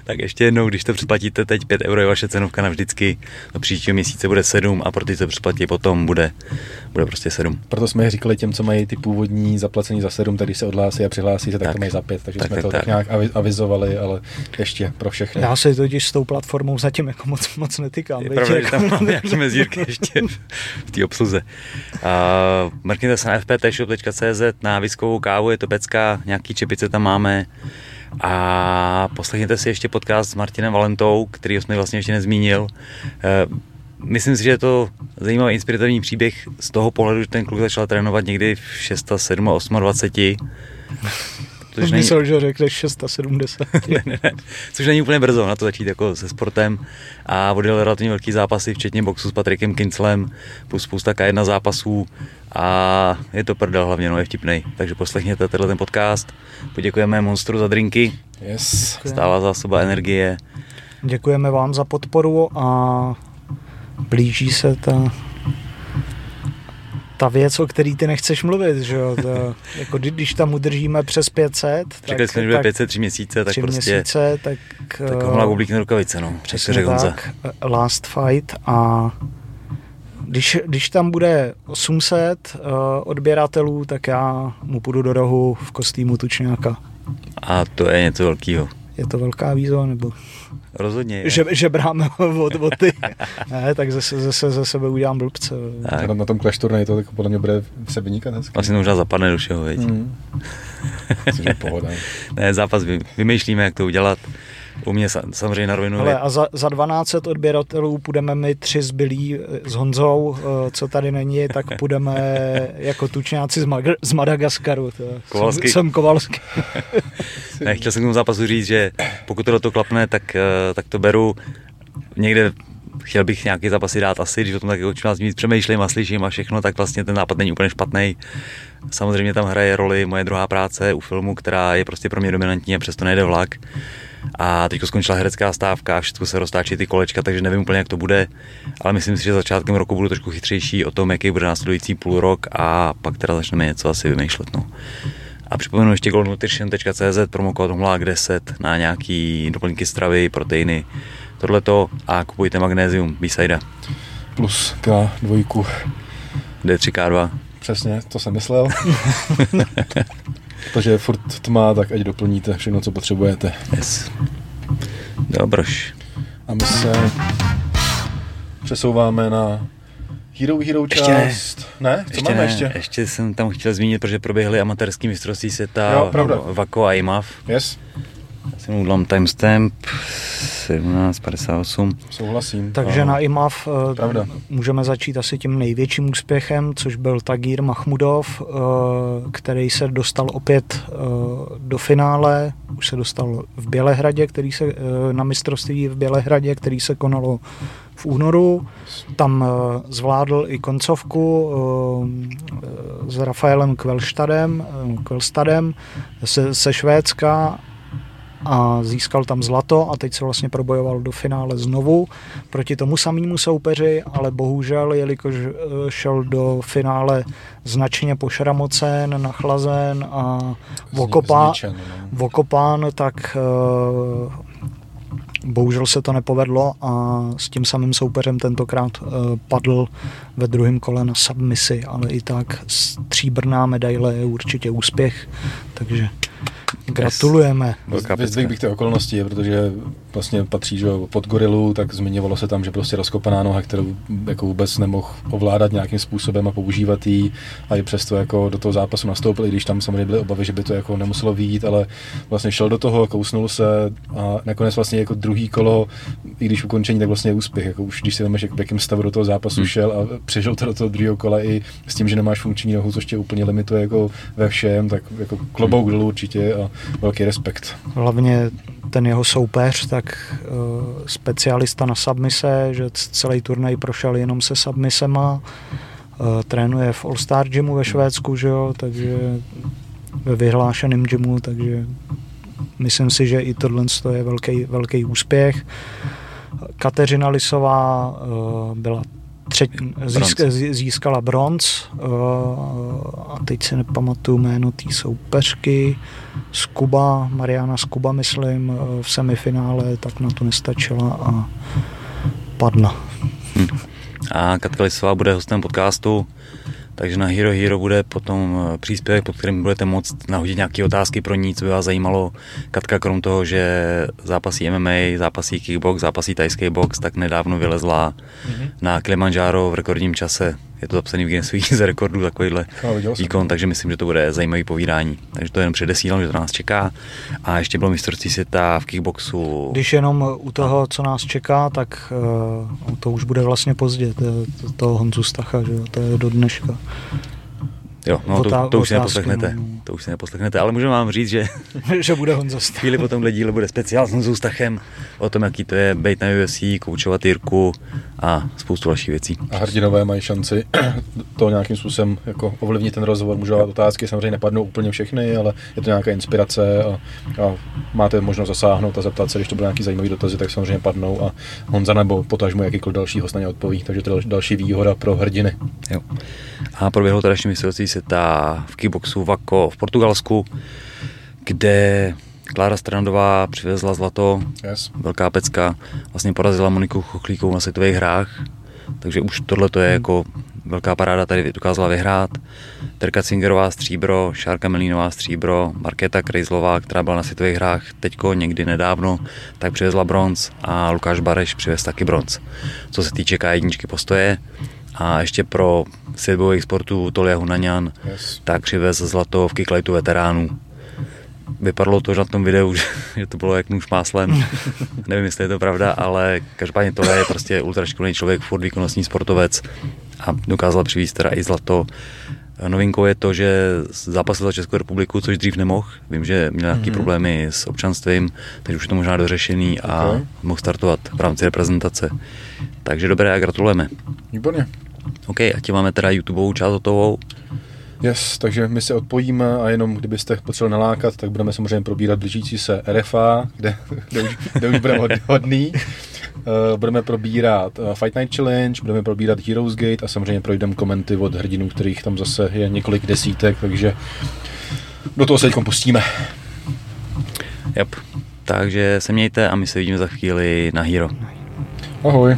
Tak ještě jednou, když to předplatíte teď, pět euro je vaše cenovka na vždycky, do příštího měsíce bude sedm a pro ty, co předplatí potom, bude, bude prostě sedm. Proto jsme říkali těm, co mají ty původní zaplacení za sedm, tady se odhlásí a přihlásí se, tak, tak to mají za pět, takže tak, jsme tak, to tak nějak avizovali, ale ještě pro všechny. Já se totiž s tou platformou zatím jako moc, moc netykám. Je pravda, že tam máme nějaký mezírky ještě v té obsluze. Uh, mrkněte se na ef pé té shop tečka cé zet, na viskovou kávu, je to pecka, nějaký čepice tam máme. A poslechněte si ještě podcast s Martinem Valentou, kterýho jsme vlastně ještě nezmínil. Myslím si, že je to zajímavý inspirativní příběh z toho pohledu, že ten kluk začal trénovat někdy v šest, sedm a dvacet osm. Což není... Myslel, že řekneš šest sedmdesát. Ne, ne, ne. Což není úplně brzo, na to začít jako se sportem. A odjel relativně velký zápasy, včetně boxu s Patrikem Kinclem, plus spousta ká jedna zápasů. A je to prdel hlavně, no, je vtipnej. Takže poslechněte tenhle ten podcast. Poděkujeme Monstru za drinky. Yes. Stálá zásoba energie. Děkujeme vám za podporu a blíží se ta... Ta věc, o který ty nechceš mluvit, že jo, to, jako když tam udržíme přes pět set, tak jsme byli pět set tři měsíce, tak tři prostě měsíce, tak tak Homolák oblíkne rukavice, no, přesně tak, Honza. Last fight a když, když tam bude osm set uh, odběratelů, tak já mu půjdu do rohu v kostýmu tučňáka. A to je něco velkýho. Je to velká výzva, nebo... Rozhodně. Že, že bráme od, od ty. Ne, tak zase, zase, ze sebe udělám blbce. Tak. Na tom Clash turnaji to podle mě bude se vynikat hezky. Vlastně to možná zapadne do všeho, věď. Mm. Myslím, že pohoda. Ne, zápas vy, vymýšlíme, jak to udělat. U mě samozřejmě na rovinu. Ale a za, za dvanáct set odběratelů půjdeme my tři zbylí s Honzou, co tady není, tak půjdeme jako tučňáci z, Mag- z Madagaskaru. Kovalský. Jsem, jsem Kovalský. Ne, chtěl jsem k tomu zápasu říct, že pokud to klapne, tak, tak to beru. Někde chtěl bych nějaké zápasy dát asi, když o tom tak čím víc přemýšlím a slyším a všechno, tak vlastně ten nápad není úplně špatný. Samozřejmě tam hraje roli moje druhá práce u filmu, která je prostě pro mě dominantní a přesto nejde vlak. A teďko skončila herecká stávka a všechno se roztáčí ty kolečka, takže nevím úplně, jak to bude, ale myslím si, že začátkem roku budu trošku chytřejší o tom, jaký bude následující půl rok a pak teda začneme něco asi vymýšlet, no. A připomenu ještě gold nutrition tečka cé zet, promokód homolák deset na nějaký doplňky stravy, proteiny, tohleto a kupujte magnézium B-side. Plus ká dva. dé tři ká dva. Přesně, to jsem myslel. Protože furt tma, tak ať doplníte všechno, co potřebujete. Yes. Dobroš. A my se přesouváme na Hero Hero část. Ne, ne? Co ještě máme ne. ještě? Ještě jsem tam chtěl zmínit, protože proběhly amatérský mistrovství světa, jo, v Vako a Imav. Yes. si mu udělám timestamp sedmnáct padesát osm. Souhlasím. Takže a... na I M A V pravda. Můžeme začít asi tím největším úspěchem, což byl Tagír Machmudov, který se dostal opět do finále. Už se dostal v Bělehradě, který se, na mistrovství v Bělehradě, který se konalo v únoru. Tam zvládl i koncovku s Rafaelem Kvelstadem, Kvelstadem ze Švédska a získal tam zlato a teď se vlastně probojoval do finále znovu proti tomu samému soupeři, ale bohužel, jelikož šel do finále značně pošramocen, nachlazen a vokopa, zničen, vokopán, tak bohužel se to nepovedlo a s tím samým soupeřem tentokrát padl ve druhém kole na submisi, ale i tak stříbrná medaile je určitě úspěch, takže gratulujeme. Vyzdvih bych té okolnosti, protože vlastně patří že pod gorilu, tak zmiňovalo se tam, že prostě rozkopaná noha, kterou jako vůbec nemohl ovládat nějakým způsobem a používat ji, a i přesto jako do toho zápasu nastoupil, i když tam samozřejmě byly obavy, že by to jako nemuselo vyjít, ale vlastně šel do toho, kousnul se a nakonec vlastně jako druhý kolo, i když ukončení, tak vlastně je úspěch. Jako už když si vemeš, jak v jakém stavu do toho zápasu hmm. šel a přežil to do toho druhého kola i s tím, že nemáš funkční nohu, což tě úplně limituje jako ve všem, tak jako klobouk dolů určitě a velký respekt. Hlavně ten jeho soupeř, tak uh, specialista na submise, že celý turnaj prošel jenom se submisema, uh, trénuje v All Star Gymu ve Švédsku, že jo, takže ve vyhlášeném gymu, takže myslím si, že i tohle je velký, velký úspěch. Kateřina Lisová uh, byla Třetí, získ, získala bronz uh, a teď si nepamatuju jméno té soupeřky. Skuba, Mariana Skuba, myslím, uh, v semifinále, tak na to nestačila a padla. Hmm. A Katka Lisová bude hostem podcastu, takže na Hero Hero bude potom příspěvek, pod kterým budete moct nahodit nějaké otázky pro ní, co by vás zajímalo. Katka krom toho, že zápasí M M A, zápasí kickbox, zápasí tajský box, tak nedávno vylezla mm-hmm. na Kilimanjaro v rekordním čase. Je to zapsaný v Guinnessových ze rekordů, takovýhle výkon, takže myslím, že to bude zajímavý povídání. Takže to jenom předesílám, že to nás čeká. A ještě bylo mistrovství světa v kickboxu. Když jenom u toho, co nás čeká, tak uh, to už bude vlastně pozdě, to, toho Honzu Stacha, že to je do dneška. Jo, no, Vota, to, to už si neposlechnete, no. to už si neposlechnete, ale můžu vám říct, že, že bude Honza Stach. Chvíli po tomhle díle bude speciál s Honzou Stachem o tom, jaký to je bejt na U F C, koučovat Jirku a spoustu dalších věcí. A hrdinové mají šanci to nějakým způsobem jako ovlivnit ten rozhovor, můžu dát otázky, samozřejmě nepadnou úplně všechny, ale je to nějaká inspirace a, a máte možnost zasáhnout a zeptat se, když to budou nějaký zajímavý dotazy, tak samozřejmě padnou a Honza nebo potažmo jakýkoliv další host na ně odpoví, takže to je další výhoda pro hrdiny. Jo. A proběhlo teda ještě mistrovství světa v kickboxu Vako v Portugalsku, kde Klára Strandová přivezla zlato, yes. velká pecka, vlastně porazila Moniku Chochlíkovou na světových hrách, takže už tohle to je jako velká paráda, tady dokázala vyhrát. Terka Cingerová stříbro, Šárka Melínová stříbro, Markéta Krejzlová, která byla na světových hrách teďko někdy nedávno, tak přivezla bronz a Lukáš Bareš přivez taky bronz. Co se týče K jedna postoje, a ještě pro svět bojových sportů Tolia Hunaňan, yes. tak přivez zlato v kicklightu veteránů. Vypadlo to na tom videu, že to bylo jak nůž máslem. Nevím, jestli je to pravda, ale každopádně tohle je prostě ultraškolný člověk, furt výkonnostní sportovec a dokázal přivést teda i zlato. Novinkou je to, že zápasil za Českou republiku, což dřív nemohl. Vím, že měl nějaké mm-hmm. problémy s občanstvím, takže už je to možná dořešený a okay. mohl startovat v rámci reprezentace. Takže dobré a gratulujeme. Výborně. OK, a tím máme teda YouTubeovou část hotovou. Yes, takže my se odpojíme a jenom kdybyste potřebovali nalákat, tak budeme samozřejmě probírat blížící se R F A, kde, kde, už, kde už budeme hodný. Budeme probírat Fight Night Challenge, budeme probírat Heroes Gate a samozřejmě projdeme komenty od hrdinů, kterých tam zase je několik desítek, takže do toho se teď pustíme. Yep. Takže se mějte a my se vidíme za chvíli na Hero. Ahoj.